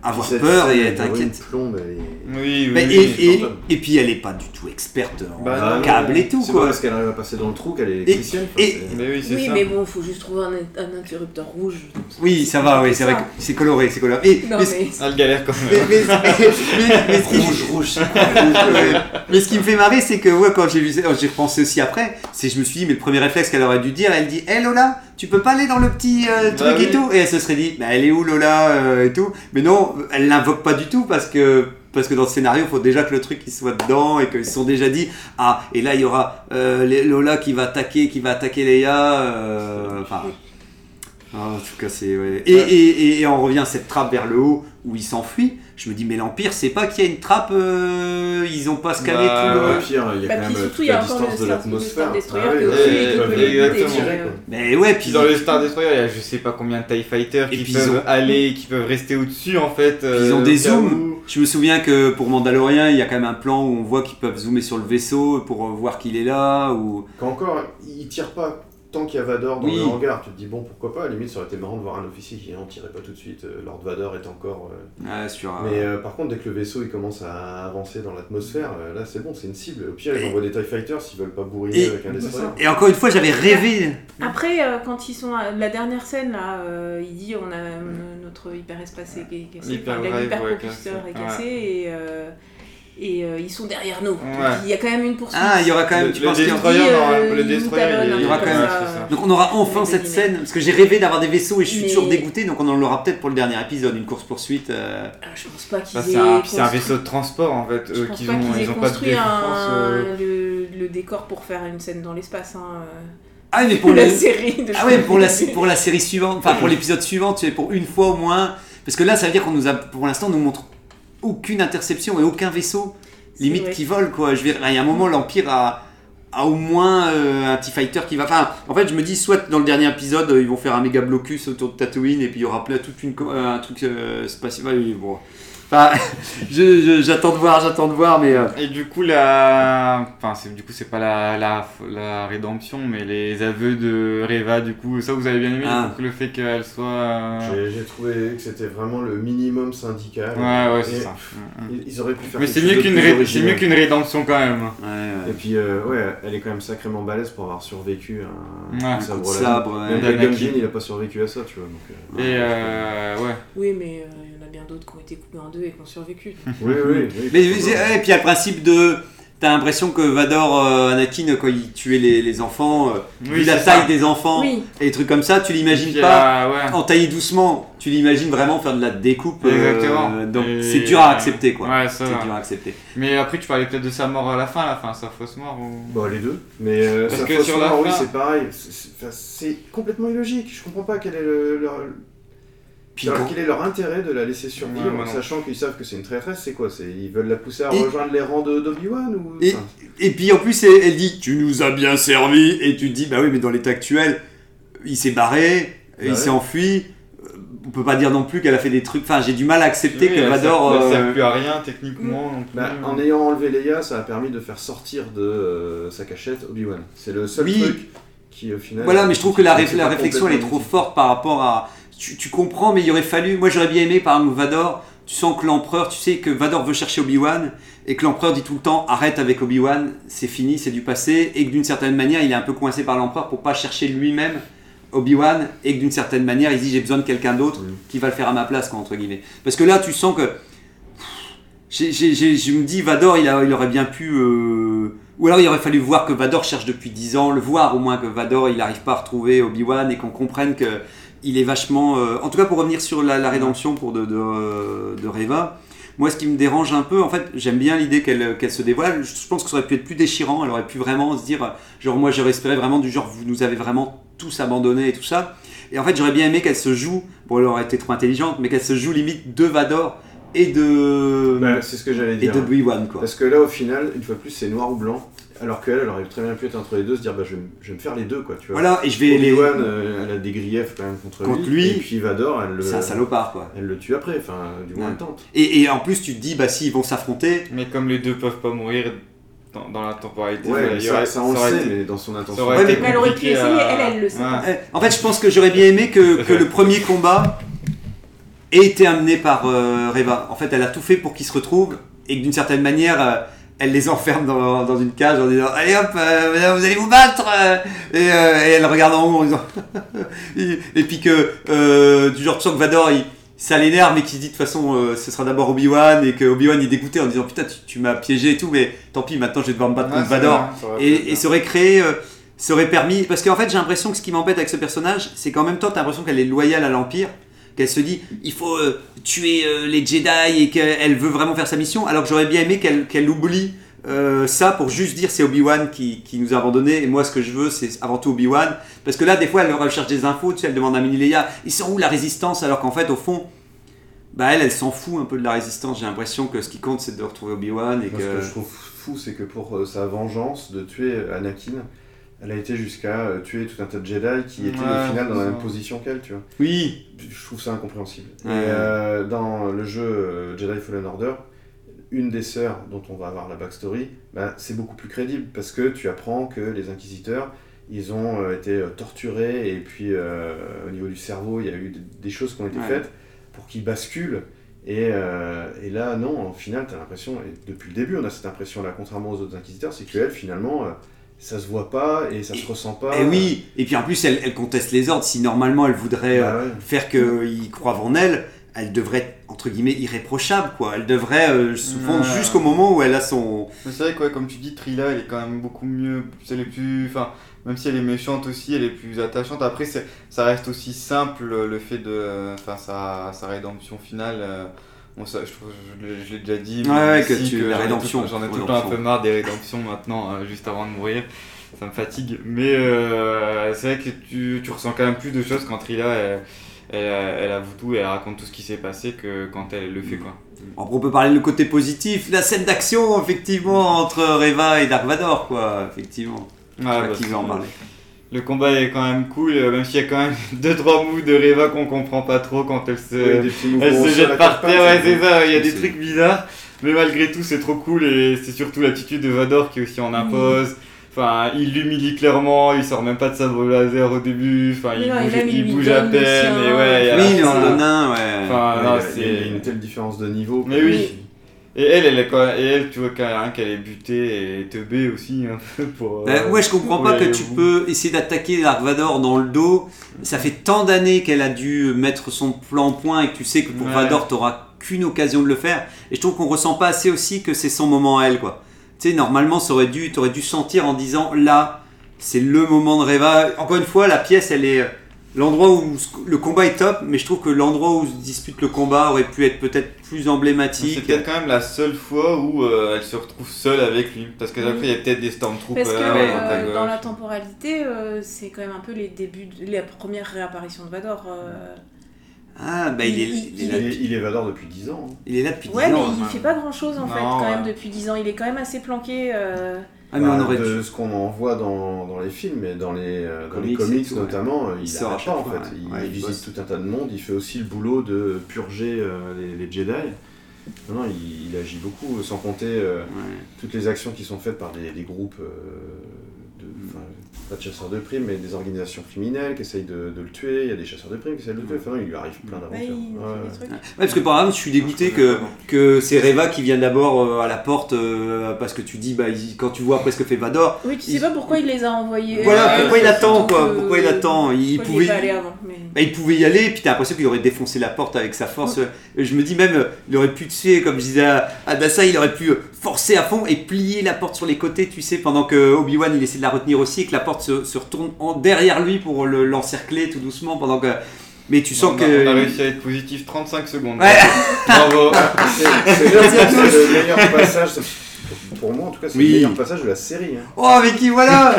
avoir peur et être inquiète. Oui, oui, bah, oui, et, oui et, et, et puis elle est pas du tout experte en bah, câble et tout. C'est quoi. Pas parce qu'elle arrive à passer dans le trou qu'elle est électricienne. Et, et, mais oui, c'est oui ça. Mais bon, faut juste trouver un, un interrupteur rouge. Oui, ça va, oui, c'est, c'est vrai que c'est coloré, c'est coloré. Et, non, mais, mais... Elle galère quand même. Mais, mais, mais, mais, rouge, rouge. ouais. Mais ce qui me fait marrer, c'est que ouais, quand j'ai lu, j'ai repensé aussi après, c'est je me suis dit, mais le premier réflexe qu'elle aurait dû dire, elle dit, hé Lola, tu peux pas aller dans le petit euh, truc bah, et oui. tout. Et elle se serait dit, bah elle est où Lola euh, et tout. Mais non, elle l'invoque pas du tout parce que. Parce que dans ce scénario, il faut déjà que le truc il soit dedans et qu'ils se sont déjà dit ah, et là il y aura euh, Lola qui va attaquer, qui va attaquer Leia. Euh, enfin, ah, en tout cas, c'est. Ouais. Et, et, et, et on revient à cette trappe vers le haut où il s'enfuit. Je me dis, mais l'Empire, c'est pas qu'il y a une trappe, euh, ils ont pas scanné bah, tout le. L'Empire, il y a bah, quand même surtout, la distance de l'atmosphère. Mais ouais, puis. Dans le Star Destroyer, il y a je sais pas combien de TIE Fighter et qui peuvent ont... aller, qui peuvent rester au-dessus en fait. Euh, ils ont des zooms. Je me souviens que pour Mandalorian, il y a quand même un plan où on voit qu'ils peuvent zoomer sur le vaisseau pour voir qu'il est là. Ou... Quand encore, ils tirent pas. Tant qu'il y a Vador dans oui. le hangar, tu te dis bon pourquoi pas, à la limite ça aurait été marrant de voir un officier qui n'en tirait pas tout de suite, euh, Lord Vador est encore... Euh... Ah, sûr, mais euh, par contre dès que le vaisseau il commence à avancer dans l'atmosphère, euh, là c'est bon, c'est une cible, au pire ils envoient des TIE Fighters s'ils veulent pas bourriner et... avec un destroyer. Et encore une fois j'avais rêvé... Après euh, quand ils sont à la dernière scène là, euh, il dit on a euh, notre hyperespace est cassé, l'hyperpropulseur est cassé et... Euh... Et euh, ils sont derrière nous. Il ouais. y a quand même une poursuite. Ah, il y aura quand même. Tu penses qu'il y aura le Destroyer. Il y aura quand même. Euh, donc on aura enfin cette délire. Scène parce que j'ai rêvé d'avoir des vaisseaux et je suis mais... toujours dégoûté. Donc on en aura peut-être pour le dernier épisode, une course poursuite. Euh... Ah, je pense pas qu'ils aient. C'est un, construit... c'est un vaisseau de transport en fait. Je euh, pense qu'ils pas ont, qu'ils aient construit un, euh... le, le décor pour faire une scène dans l'espace. Hein. Ah mais pour la, la série. De ah ouais pour la pour la série suivante, enfin pour l'épisode suivant, tu sais pour une fois au moins parce que là ça veut dire qu'on nous a pour l'instant nous montre. Aucune interception et aucun vaisseau limite qui vole quoi. Je vais il y a un moment l'Empire a, a au moins euh, un TIE Fighter qui va. Enfin en fait je me dis soit dans le dernier épisode ils vont faire un méga blocus autour de Tatooine et puis il y aura plein toute une euh, un truc euh, spatial. Bon. Enfin je, je, j'attends de voir j'attends de voir mais. Euh... Et du coup la enfin c'est du coup c'est pas la la la rédemption mais les aveux de Reva du coup ça vous avez bien aimé ah. le fait qu'elle soit. Euh... J'ai, j'ai trouvé que c'était vraiment le minimum syndical. Ouais ouais c'est ça. Ils, ils auraient pu faire. Mais c'est mieux qu'une ré... c'est mieux qu'une rédemption quand même. Ouais, ouais. Et puis euh, ouais elle est quand même sacrément balèze pour avoir survécu à un ouais, sabre. Sabre. Même Anakin il a pas survécu à ça tu vois donc. Euh... Et euh, ouais. Oui mais. Euh... bien d'autres qui ont été coupés en deux et qui ont survécu. Oui, oui. oui mais, et puis il y a le principe de... T'as l'impression que Vador, euh, Anakin, quand il tuait les, les enfants, euh, oui, vu la taille ça. Des enfants oui. et des trucs comme ça, tu l'imagines puis, pas euh, ouais. entaillé doucement. Tu l'imagines vraiment faire de la découpe. Exactement. Euh, donc et... c'est dur à accepter quoi. Ouais, ça c'est va. Dur à accepter. Mais après tu parlais peut-être de sa mort à la fin, la fin, sa fausse mort ou... Bah les deux. Mais euh, parce sa que fausse sur mort, la fin... oui c'est pareil. C'est, c'est, c'est complètement illogique. Je comprends pas quel est le... le... Alors quel est leur intérêt de la laisser survivre, ouais, sachant qu'ils savent que c'est une traîtresse, c'est quoi c'est, ils veulent la pousser à et rejoindre les rangs de, d'Obi-Wan ou... et, enfin. Et puis en plus, elle, elle dit, tu nous as bien servi, et tu te dis, bah oui, mais dans l'état actuel, il s'est barré, bah il ouais. s'est enfui, on peut pas dire non plus qu'elle a fait des trucs, enfin j'ai du mal à accepter oui, que Vador... Elle ne sert plus à rien techniquement. Mmh. Bah, mmh. En ayant enlevé Leia, ça a permis de faire sortir de euh, sa cachette Obi-Wan. C'est le seul oui. truc qui au final... Voilà, mais je trouve que la, ré- la réflexion elle est trop forte par rapport à... Tu, tu comprends, mais il aurait fallu. Moi, j'aurais bien aimé, par exemple, Vador, Tu sens que l'empereur, tu sais que Vador veut chercher Obi-Wan et que l'empereur dit tout le temps arrête avec Obi-Wan, c'est fini, c'est du passé, et que d'une certaine manière il est un peu coincé par l'empereur pour pas chercher lui-même Obi-Wan, et que d'une certaine manière il dit j'ai besoin de quelqu'un d'autre oui. qui va le faire à ma place, quoi, entre guillemets. Parce que là tu sens que j'ai, j'ai, j'ai, je me dis Vador il, a, il aurait bien pu euh... ou alors il aurait fallu voir que Vador cherche depuis dix ans, le voir au moins que Vador il n'arrive pas à retrouver Obi-Wan et qu'on comprenne que il est vachement... Euh, en tout cas, pour revenir sur la, la rédemption pour de, de, euh, de Reva, moi, ce qui me dérange un peu, en fait, j'aime bien l'idée qu'elle, qu'elle se dévoile. Je pense que ça aurait pu être plus déchirant. Elle aurait pu vraiment se dire... Genre, moi, j'aurais espéré vraiment du genre, vous nous avez vraiment tous abandonnés et tout ça. Et en fait, j'aurais bien aimé qu'elle se joue... Bon, elle aurait été trop intelligente, mais qu'elle se joue limite de Vador et de... Bah, c'est ce que j'allais dire. Et de Obi-Wan, quoi. Parce que là, au final, une fois plus, c'est noir ou blanc. Alors qu'elle, elle aurait très bien pu être entre les deux, se dire bah, je, vais, je vais me faire les deux, quoi, tu vois. Voilà, et je vais... Obi-Wan, les... euh, elle a des griefs quand même contre, contre lui, lui, et puis Vador, elle le... C'est un salopard, quoi. Elle le tue après, enfin, du moins, ouais. elle tente. Et, et en plus, tu te dis, bah, si, ils vont s'affronter... Mais comme les deux peuvent pas mourir dans, dans la temporalité... Ouais, il y aurait, ça, on ça le sait, été... mais dans son intention... Ouais, mais elle aurait pu essayer, elle, elle le sait. Ouais. En fait, je pense que j'aurais bien aimé que, que le premier combat ait été amené par euh, Reva. En fait, elle a tout fait pour qu'ils se retrouvent, et que d'une certaine manière... Euh, elle les enferme dans, dans une cage en disant allez hop euh, vous allez vous battre et, euh, et elle regarde en haut en disant et, et puis que euh, du genre tu sens que Vador il, ça l'énerve mais qu'il se dit de toute façon euh, ce sera d'abord Obi-Wan et que Obi-Wan est dégoûté en disant putain tu, tu m'as piégé et tout mais tant pis maintenant je vais devoir me battre ah, contre Vador bien, ça et, et ça aurait créé euh, ça aurait permis parce qu'en fait j'ai l'impression que ce qui m'embête avec ce personnage c'est qu'en même temps t'as l'impression qu'elle est loyale à l'Empire, qu'elle se dit il faut euh, tuer euh, les Jedi et qu'elle veut vraiment faire sa mission, alors que j'aurais bien aimé qu'elle, qu'elle oublie euh, ça pour juste dire c'est Obi-Wan qui, qui nous a abandonnés et moi ce que je veux c'est avant tout Obi-Wan, parce que là des fois elle recherche des infos, tu sais, elle demande à Mini Leia ils sont où la résistance, alors qu'en fait au fond bah elle elle s'en fout un peu de la résistance, j'ai l'impression que ce qui compte c'est de retrouver Obi-Wan. Et moi, que... ce que je trouve fou c'est que pour euh, sa vengeance de tuer Anakin elle a été jusqu'à tuer tout un tas de Jedi qui étaient ouais, au final dans la même position qu'elle, tu vois. Oui. Je trouve ça incompréhensible. Ouais. Et euh, dans le jeu Jedi Fallen Order, une des sœurs dont on va avoir la backstory, bah, c'est beaucoup plus crédible parce que tu apprends que les inquisiteurs, ils ont été torturés et puis euh, au niveau du cerveau, il y a eu des choses qui ont été ouais. faites pour qu'ils basculent. Et, euh, et là, non, au final, t'as l'impression, et depuis le début, on a cette impression-là, contrairement aux autres inquisiteurs, c'est qu'elle, finalement... Euh, ça se voit pas et ça et, se ressent pas. Et oui, et puis en plus elle, elle conteste les ordres. Si normalement elle voudrait bah ouais. euh, faire qu'ils croient en elle, elle devrait être entre guillemets irréprochable, quoi. Elle devrait euh, se fondre ouais. jusqu'au moment où elle a son... C'est vrai que ouais, comme tu dis, Trilla elle est quand même beaucoup mieux, elle est plus... Enfin, même si elle est méchante aussi, elle est plus attachante. Après c'est, ça reste aussi simple le fait de... Enfin sa, sa rédemption finale... Euh... Bon, ça, je, je, je l'ai déjà dit, mais ouais, que tu, que la j'en rédemption, ai tout, j'en ai tout le temps un peu marre des rédemptions maintenant, hein, juste avant de mourir, ça me fatigue. Mais euh, c'est vrai que tu, tu ressens quand même plus de choses quand Trilla, elle, elle, elle avoue tout et elle raconte tout ce qui s'est passé que quand elle le fait, quoi. Après, on peut parler du côté positif, la scène d'action, effectivement, entre Reva et Dark Vador, quoi, effectivement. Ouais, bah, qui va en parler. Le combat est quand même cool, même s'il y a quand même deux trois moves de Reva qu'on comprend pas trop quand elle se, oui, elle se jette par terre, ouais c'est ça, il y a des trucs bizarres, mais malgré tout c'est trop cool et c'est surtout l'attitude de Vador qui aussi en impose, mmh. enfin il l'humilie clairement, il sort même pas de sabre laser au début, enfin il, non, bouge, il, il bouge à peine, et ouais, oui il en donne un, ouais, enfin, ouais non, c'est... il y a une telle différence de niveau. Mais oui. oui. Et elle, elle est quand même, et elle, tu vois hein, qu'elle est butée et teubée aussi un peu pour... Euh, euh, ouais, je comprends pas que tu bout. peux essayer d'attaquer Dark Vador dans le dos. Ça fait tant d'années qu'elle a dû mettre son plan en point et que tu sais que pour ouais. Vador, t'auras qu'une occasion de le faire. Et je trouve qu'on ressent pas assez aussi que c'est son moment à elle, quoi. Tu sais, normalement, ça aurait dû, t'aurais dû sentir en disant, là, c'est le moment de Reva. Encore une fois, la pièce, elle est... L'endroit où le combat est top, mais je trouve que l'endroit où se dispute le combat aurait pu être peut-être plus emblématique. C'est peut-être quand même la seule fois où euh, elle se retrouve seule avec lui, parce que après il y a peut-être des Stormtroopers. Parce que euh, dans la temporalité, euh, c'est quand même un peu les débuts, de, la première réapparition de Vador. Euh... Ah, bah il, il, est, il, il, est, il, est, il est Vador depuis dix ans. Hein. Il est là depuis ouais, dix ans. Ouais, mais il hein. fait pas grand-chose en non, fait, quand ouais. même, depuis dix ans. Il est quand même assez planqué. Euh... Ah, mais on aurait de dû... ce qu'on en voit dans, dans les films et dans les, dans comics, les comics tout, notamment, ouais. il, il sort pas en fait. Ouais. Il, ouais, il visite bosse. tout un tas de monde, il fait aussi le boulot de purger euh, les, les Jedi. Non, non il, il agit beaucoup, sans compter euh, ouais. toutes les actions qui sont faites par des, des groupes euh, de. pas de chasseurs de primes, mais des organisations criminelles qui essayent de, de le tuer. Il y a des chasseurs de primes qui essayent de le tuer. Enfin, il lui arrive plein d'aventures. Ouais, ouais. Trucs. Ouais, parce que par exemple, je suis dégoûté que, que c'est Reva qui vient d'abord à la porte euh, parce que tu dis, bah, il, quand tu vois après ce que fait Vador. Oui, tu il... sais pas pourquoi il les a envoyés. Voilà, euh, pourquoi, il attend, que... pourquoi il attend quoi. Pourquoi il attend pouvait... il, mais... bah, il pouvait y aller, et puis t'as l'impression qu'il aurait défoncé la porte avec sa force. Ouais. Je me dis même, il aurait pu tuer, comme je disais à, à Dassa, il aurait pu forcer à fond et plier la porte sur les côtés, tu sais, pendant que Obi-Wan il essaie de la retenir aussi, et que la porte se, se retourne en, derrière lui pour le, l'encercler tout doucement pendant que. Mais tu sens non, que. On a réussi à être positif trente-cinq secondes. Ouais. Bravo. C'est, c'est, c'est, c'est le meilleur passage. Pour moi, en tout cas, c'est oui. le meilleur passage de la série. Hein. Oh, mais qui voilà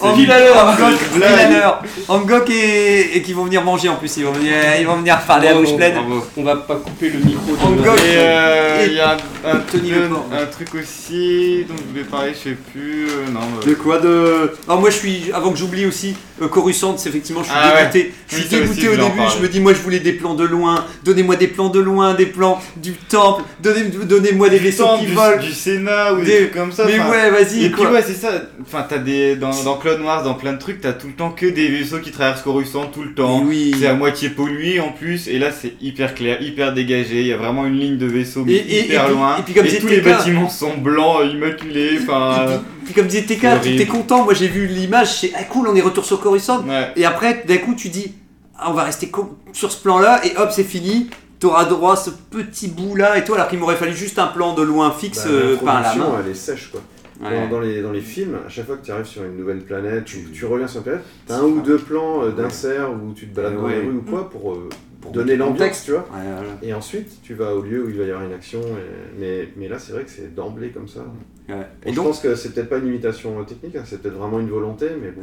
oh, en ville à l'heure, Angok et, et qui vont venir manger en plus. Ils vont venir, ils vont venir faire des bouches pleines. On va pas couper le micro. Angok et il euh, y a un, un, Tony un, Leport, un truc aussi dont je voulais parler, je sais plus. Euh, non, euh... De quoi de Alors moi, je suis avant que j'oublie aussi euh, Coruscant. C'est effectivement, je suis ah, dégoûté. Ouais. Je suis oui, dégoûté aussi, au début. Je me dis, moi, je voulais des plans de loin. Donnez-moi des plans de loin, des plans du temple. Donnez, donnez-moi des vaisseaux qui volent. Du Sénat. Ou des... des trucs comme ça. Mais enfin, ouais, vas-y. Et puis ouais, c'est ça. Enfin, t'as des dans, dans Clone Wars, dans plein de trucs, t'as tout le temps que des vaisseaux qui traversent Coruscant tout le temps. Oui. C'est à moitié pollué en plus. Et là, c'est hyper clair, hyper dégagé. Il y a vraiment une ligne de vaisseaux mais et, hyper et, loin. Et, puis, et, puis, comme et tous les T K. Bâtiments sont blancs, immaculés. Enfin. Euh... Puis comme disait T K, t'es content. Moi, j'ai vu l'image. C'est ah, cool, on est retour sur Coruscant. Ouais. Et après, d'un coup, tu dis, ah, on va rester co- sur ce plan-là. Et hop, c'est fini. T'auras droit à ce petit bout là et tout, alors qu'il m'aurait fallu juste un plan de loin fixe bah, euh, par la main. La elle est sèche quoi. Ouais. Dans, dans, les, dans les films, à chaque fois que tu arrives sur une nouvelle planète, tu, tu reviens sur une planète, t'as c'est un ou vrai. deux plans euh, d'insert où tu te balades ouais. dans les rues ou quoi pour, euh, pour donner l'ambiance, tu vois. Ouais, voilà. Et ensuite, tu vas au lieu où il va y avoir une action, et... mais, mais là c'est vrai que c'est d'emblée comme ça. Ouais. Et, et donc, je pense que c'est peut-être pas une imitation technique, hein, c'est peut-être vraiment une volonté, mais bon.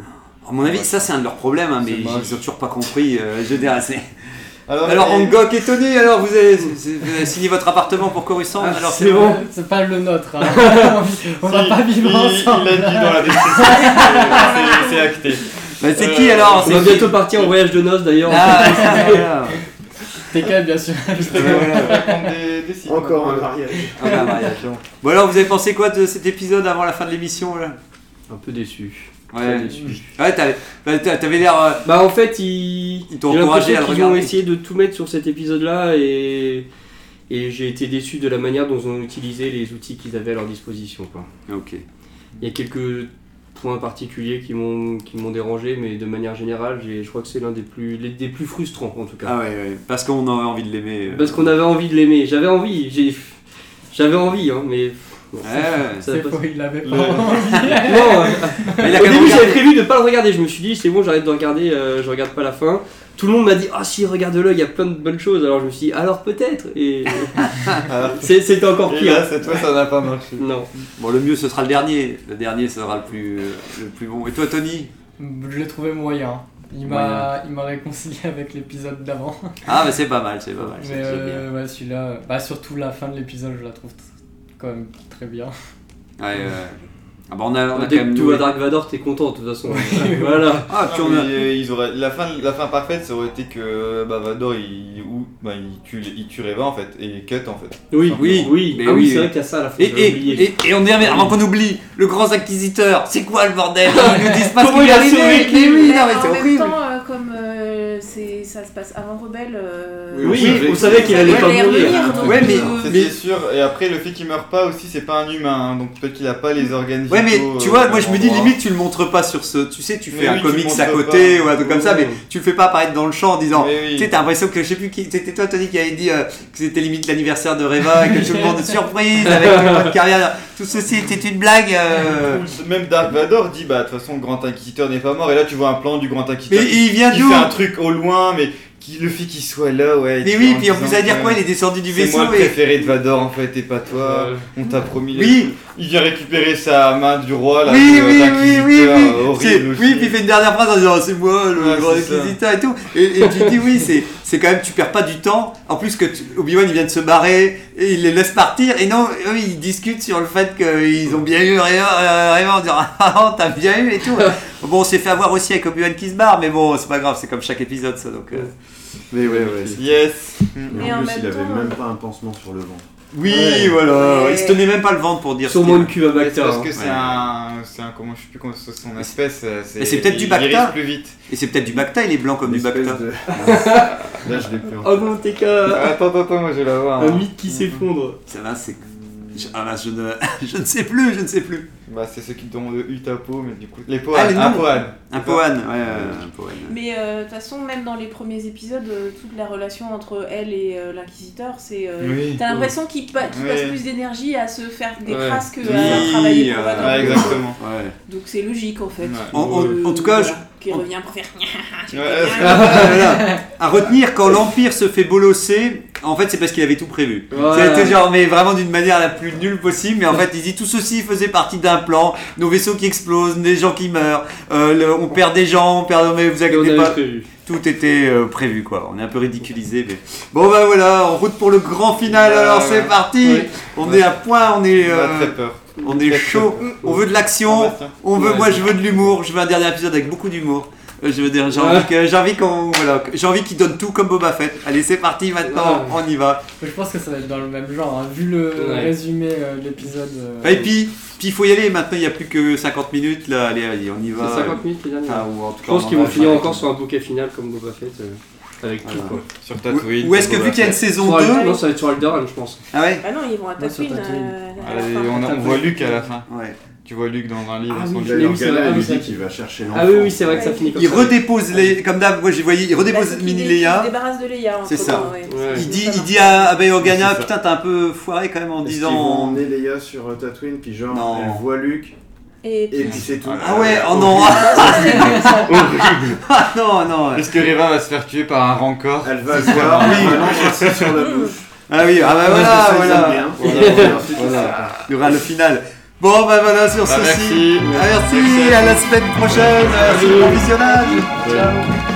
À mon avis, ouais. ça c'est un de leurs problèmes, hein, mais ils n'ont toujours pas compris, euh, je dirais assez. Alors, alors et... Angok étonné, alors vous avez, vous avez signé votre appartement pour Coruscant, ah, alors c'est, c'est bon. C'est pas le nôtre, hein. on va si, pas vivre ensemble. Il l'a dit dans la description, c'est, c'est acté. Bah, c'est euh, qui alors On c'est va qui... bientôt partir en voyage de noces d'ailleurs. Ah, T K ah, bien sûr. Des, des Encore un mariage. Ah, bah, mariage bon. bon alors vous avez pensé quoi de cet épisode avant la fin de l'émission là? Un peu déçu. Ouais, ouais t'avais, t'avais l'air. Euh... Bah, en fait, ils, ils t'ont encouragé à le regarder. Ils ont essayé de tout mettre sur cet épisode-là et, et j'ai été déçu de la manière dont ils ont utilisé les outils qu'ils avaient à leur disposition. Quoi. Ok. Il y a quelques points particuliers qui m'ont, qui m'ont dérangé, mais de manière générale, j'ai, je crois que c'est l'un des plus, les, des plus frustrants en tout cas. Ah ouais, ouais. Parce qu'on avait envie de l'aimer. Euh... Parce qu'on avait envie de l'aimer. J'avais envie, j'ai, j'avais envie, hein, mais. Bon, ouais, ça c'est faux, il l'avait pas. Le... non, mais il au début regardé. J'avais prévu de pas le regarder, je me suis dit c'est bon j'arrête de regarder, euh, je regarde pas la fin. Tout le monde m'a dit ah oh, si regarde-le, il y a plein de bonnes choses, alors je me suis dit alors peut-être et alors, c'est, c'était encore pire. Et là, cette fois ça n'a pas marché. Non. Bon le mieux ce sera le dernier, le dernier sera le plus, euh, le plus bon. Et toi Tony? Je l'ai trouvé moyen. Il m'a, il m'a réconcilié avec l'épisode d'avant. Ah mais c'est pas mal, c'est pas mal. Mais euh, ouais, celui-là, bah, surtout la fin de l'épisode je la trouve quand même très bien. Ouais, ouais. Ah bah on a, on a dès que tu vois Dark Vador, t'es content de toute façon. Voilà. Ah, puis on a... ils auraient... la, fin, la fin parfaite, ça aurait été que bah, Vador il, ou, bah, il, tue, il tue Reva en fait, et cut en fait. Oui, oui, oui. Mais ah oui, oui, c'est vrai qu'il y a ça à la fin. Et, et, et, et on est avant oui. qu'on oublie le grand inquisiteur, c'est quoi le bordel? Ils nous disent pas ce qu'il est arrivé. Mais oui, non, mais c'est horrible. C'est, ça se passe avant Rebelle. Euh... Oui, oui on savait qu'il allait pas mourir. Ouais, mais, c'est, mais... c'est sûr. Et après, le fait qu'il meure pas aussi, c'est pas un humain. Hein, donc peut-être qu'il a pas les organes vitaux. Ouais, mais tu vois, euh, moi je me dis limite, tu le montres pas sur ce. Tu sais, tu fais mais un oui, comics à côté pas. Ou un truc comme oui, ça, oui. mais tu le fais pas apparaître dans le champ en disant. Oui. Tu sais, t'as l'impression que je sais plus qui. C'était toi, Tony, qui avait dit euh, que c'était limite l'anniversaire de Reva et que tout le monde est surprise avec votre carrière. Tout ceci était une blague. Euh... Même Dark Vador dit bah de toute façon, le Grand Inquisiteur n'est pas mort. Et là, tu vois un plan du Grand Inquisiteur. Mais il vient d'où? Au loin, mais qui, le fait qu'il soit là, ouais. Mais oui, puis on vous a dire quoi, il est descendu du vaisseau. C'est moi le préféré de Vador en fait, et pas toi. On t'a promis. Oui. Il vient récupérer sa main du roi là. Oui, oui, oui, oui, oui. Oui, puis il fait une dernière phrase en disant oh, c'est moi le ouais, grand inquisiteur et tout. Et, et tu dis oui, c'est c'est quand même tu perds pas du temps. En plus que tu, Obi-Wan il vient de se barrer, et il les laisse partir. Et non, eux ils discutent sur le fait qu'ils ont bien eu rien, euh, rien en disant ah t'as bien eu et tout. Bon, on s'est fait avoir aussi avec Obi-Wan qui se barre, mais bon, c'est pas grave, c'est comme chaque épisode ça donc. Euh... Mais ouais, ouais. Yes. Mais en, en plus, il avait même pas un pansement sur le ventre. Oui, ouais. Voilà. Ouais. Il se tenait même pas le ventre pour dire ça. Sûrement une cuve à Bacta. Parce que hein. c'est ouais. un, c'est un, comment je sais plus comment c'est son espèce. C'est, et c'est peut-être il, du Bacta. Plus vite. Et c'est peut-être du Bacta. Il est blanc comme l'espèce du Bacta. De... Là, je l'ai plus. Oh mon T K. Attends, attends, moi je vais l'avoir. Un mythe qui s'effondre. Ça va, c'est. Ah bah je ne, je ne sais plus, je ne sais plus. Bah c'est ceux qui donnent le Utapo, mais du coup les Pohan, ah, un Pohan, un Pohan, ouais, un Pohan. Mais de euh, toute façon même dans les premiers épisodes, euh, toute la relation entre elle et euh, l'inquisiteur, c'est euh, oui. t'as l'impression qu'il, pa- qu'il oui. passe plus d'énergie à se faire des ouais. crasses que oui. à travailler pour Vador. Ouais, exactement. Ouais. Donc c'est logique en fait. Ouais. En, en, euh, en tout cas, voilà, je... qui on... revient pour faire. Ouais, à retenir quand l'Empire se fait bolosser. En fait, c'est parce qu'il avait tout prévu. Voilà. Ça a été genre, mais vraiment d'une manière la plus nulle possible. Mais en fait, il dit tout ceci faisait partie d'un plan. Nos vaisseaux qui explosent, des gens qui meurent, euh, le, on perd des gens, on perd. Mais vous inquiétez pas. Prévu. Tout était euh, prévu, quoi. On est un peu ridiculisé, mais bon, bah voilà, en route pour le grand final. Euh, alors c'est parti. Ouais. On ouais. est à point. On est. Euh, on a très peur. On est chaud. Peur. On veut de l'action. On veut. Ouais. Moi, je veux de l'humour. Je veux un dernier épisode avec beaucoup d'humour. Je veux dire, j'ai envie, que, j'ai envie qu'on, voilà, j'ai envie qu'il donne tout comme Boba Fett. Allez, c'est parti maintenant, ouais, on y va. Je pense que ça va être dans le même genre, hein. Vu le ouais. résumé de l'épisode. Euh... Et puis, il faut y aller. Maintenant, il n'y a plus que cinquante minutes. Là, allez, allez, on y va. C'est cinquante minutes les dernières. Ah, ou je pense qu'ils vont finir encore sur un bouquet final comme Boba Fett. Euh... Avec voilà. tout quoi. Sur Tatooine. Ou est-ce que vu qu'il y a une saison deux. Non, ça va être sur Alderaan, je pense. Ah ouais. Ah non, ils vont à Tatooine. Euh, on, on voit Luke à la fin. Ouais. Tu vois Luke dans un livre, ah son oui, livre. Il y a une musique qui va chercher l'enfant. Ah oui, oui, c'est vrai que ça finit comme il ça. Il redépose, ouais. les, comme d'hab, moi j'y voyais, il redépose mini Leia. Il se débarrasse de Leia. C'est ça. Temps, ouais. Ouais. Il, dit, il dit à Bail Organa, putain, t'as un peu foiré quand même en Est-ce disant. Ils vont emmener Leia sur Tatooine, puis genre, non. Elle voit Luke. Et puis, et puis c'est tout. Ah ouais, oh non. Ah non, non. Est-ce que Reva va se faire tuer par un rancor ? Elle va se voir, oui, sur la bouche. Ah oui, ah bah voilà, voilà. Il y aura le final. Bon, ben voilà, sur bah, ceci. Merci, ah, merci, merci, à la semaine prochaine. Merci pour le visionnage. Ciao.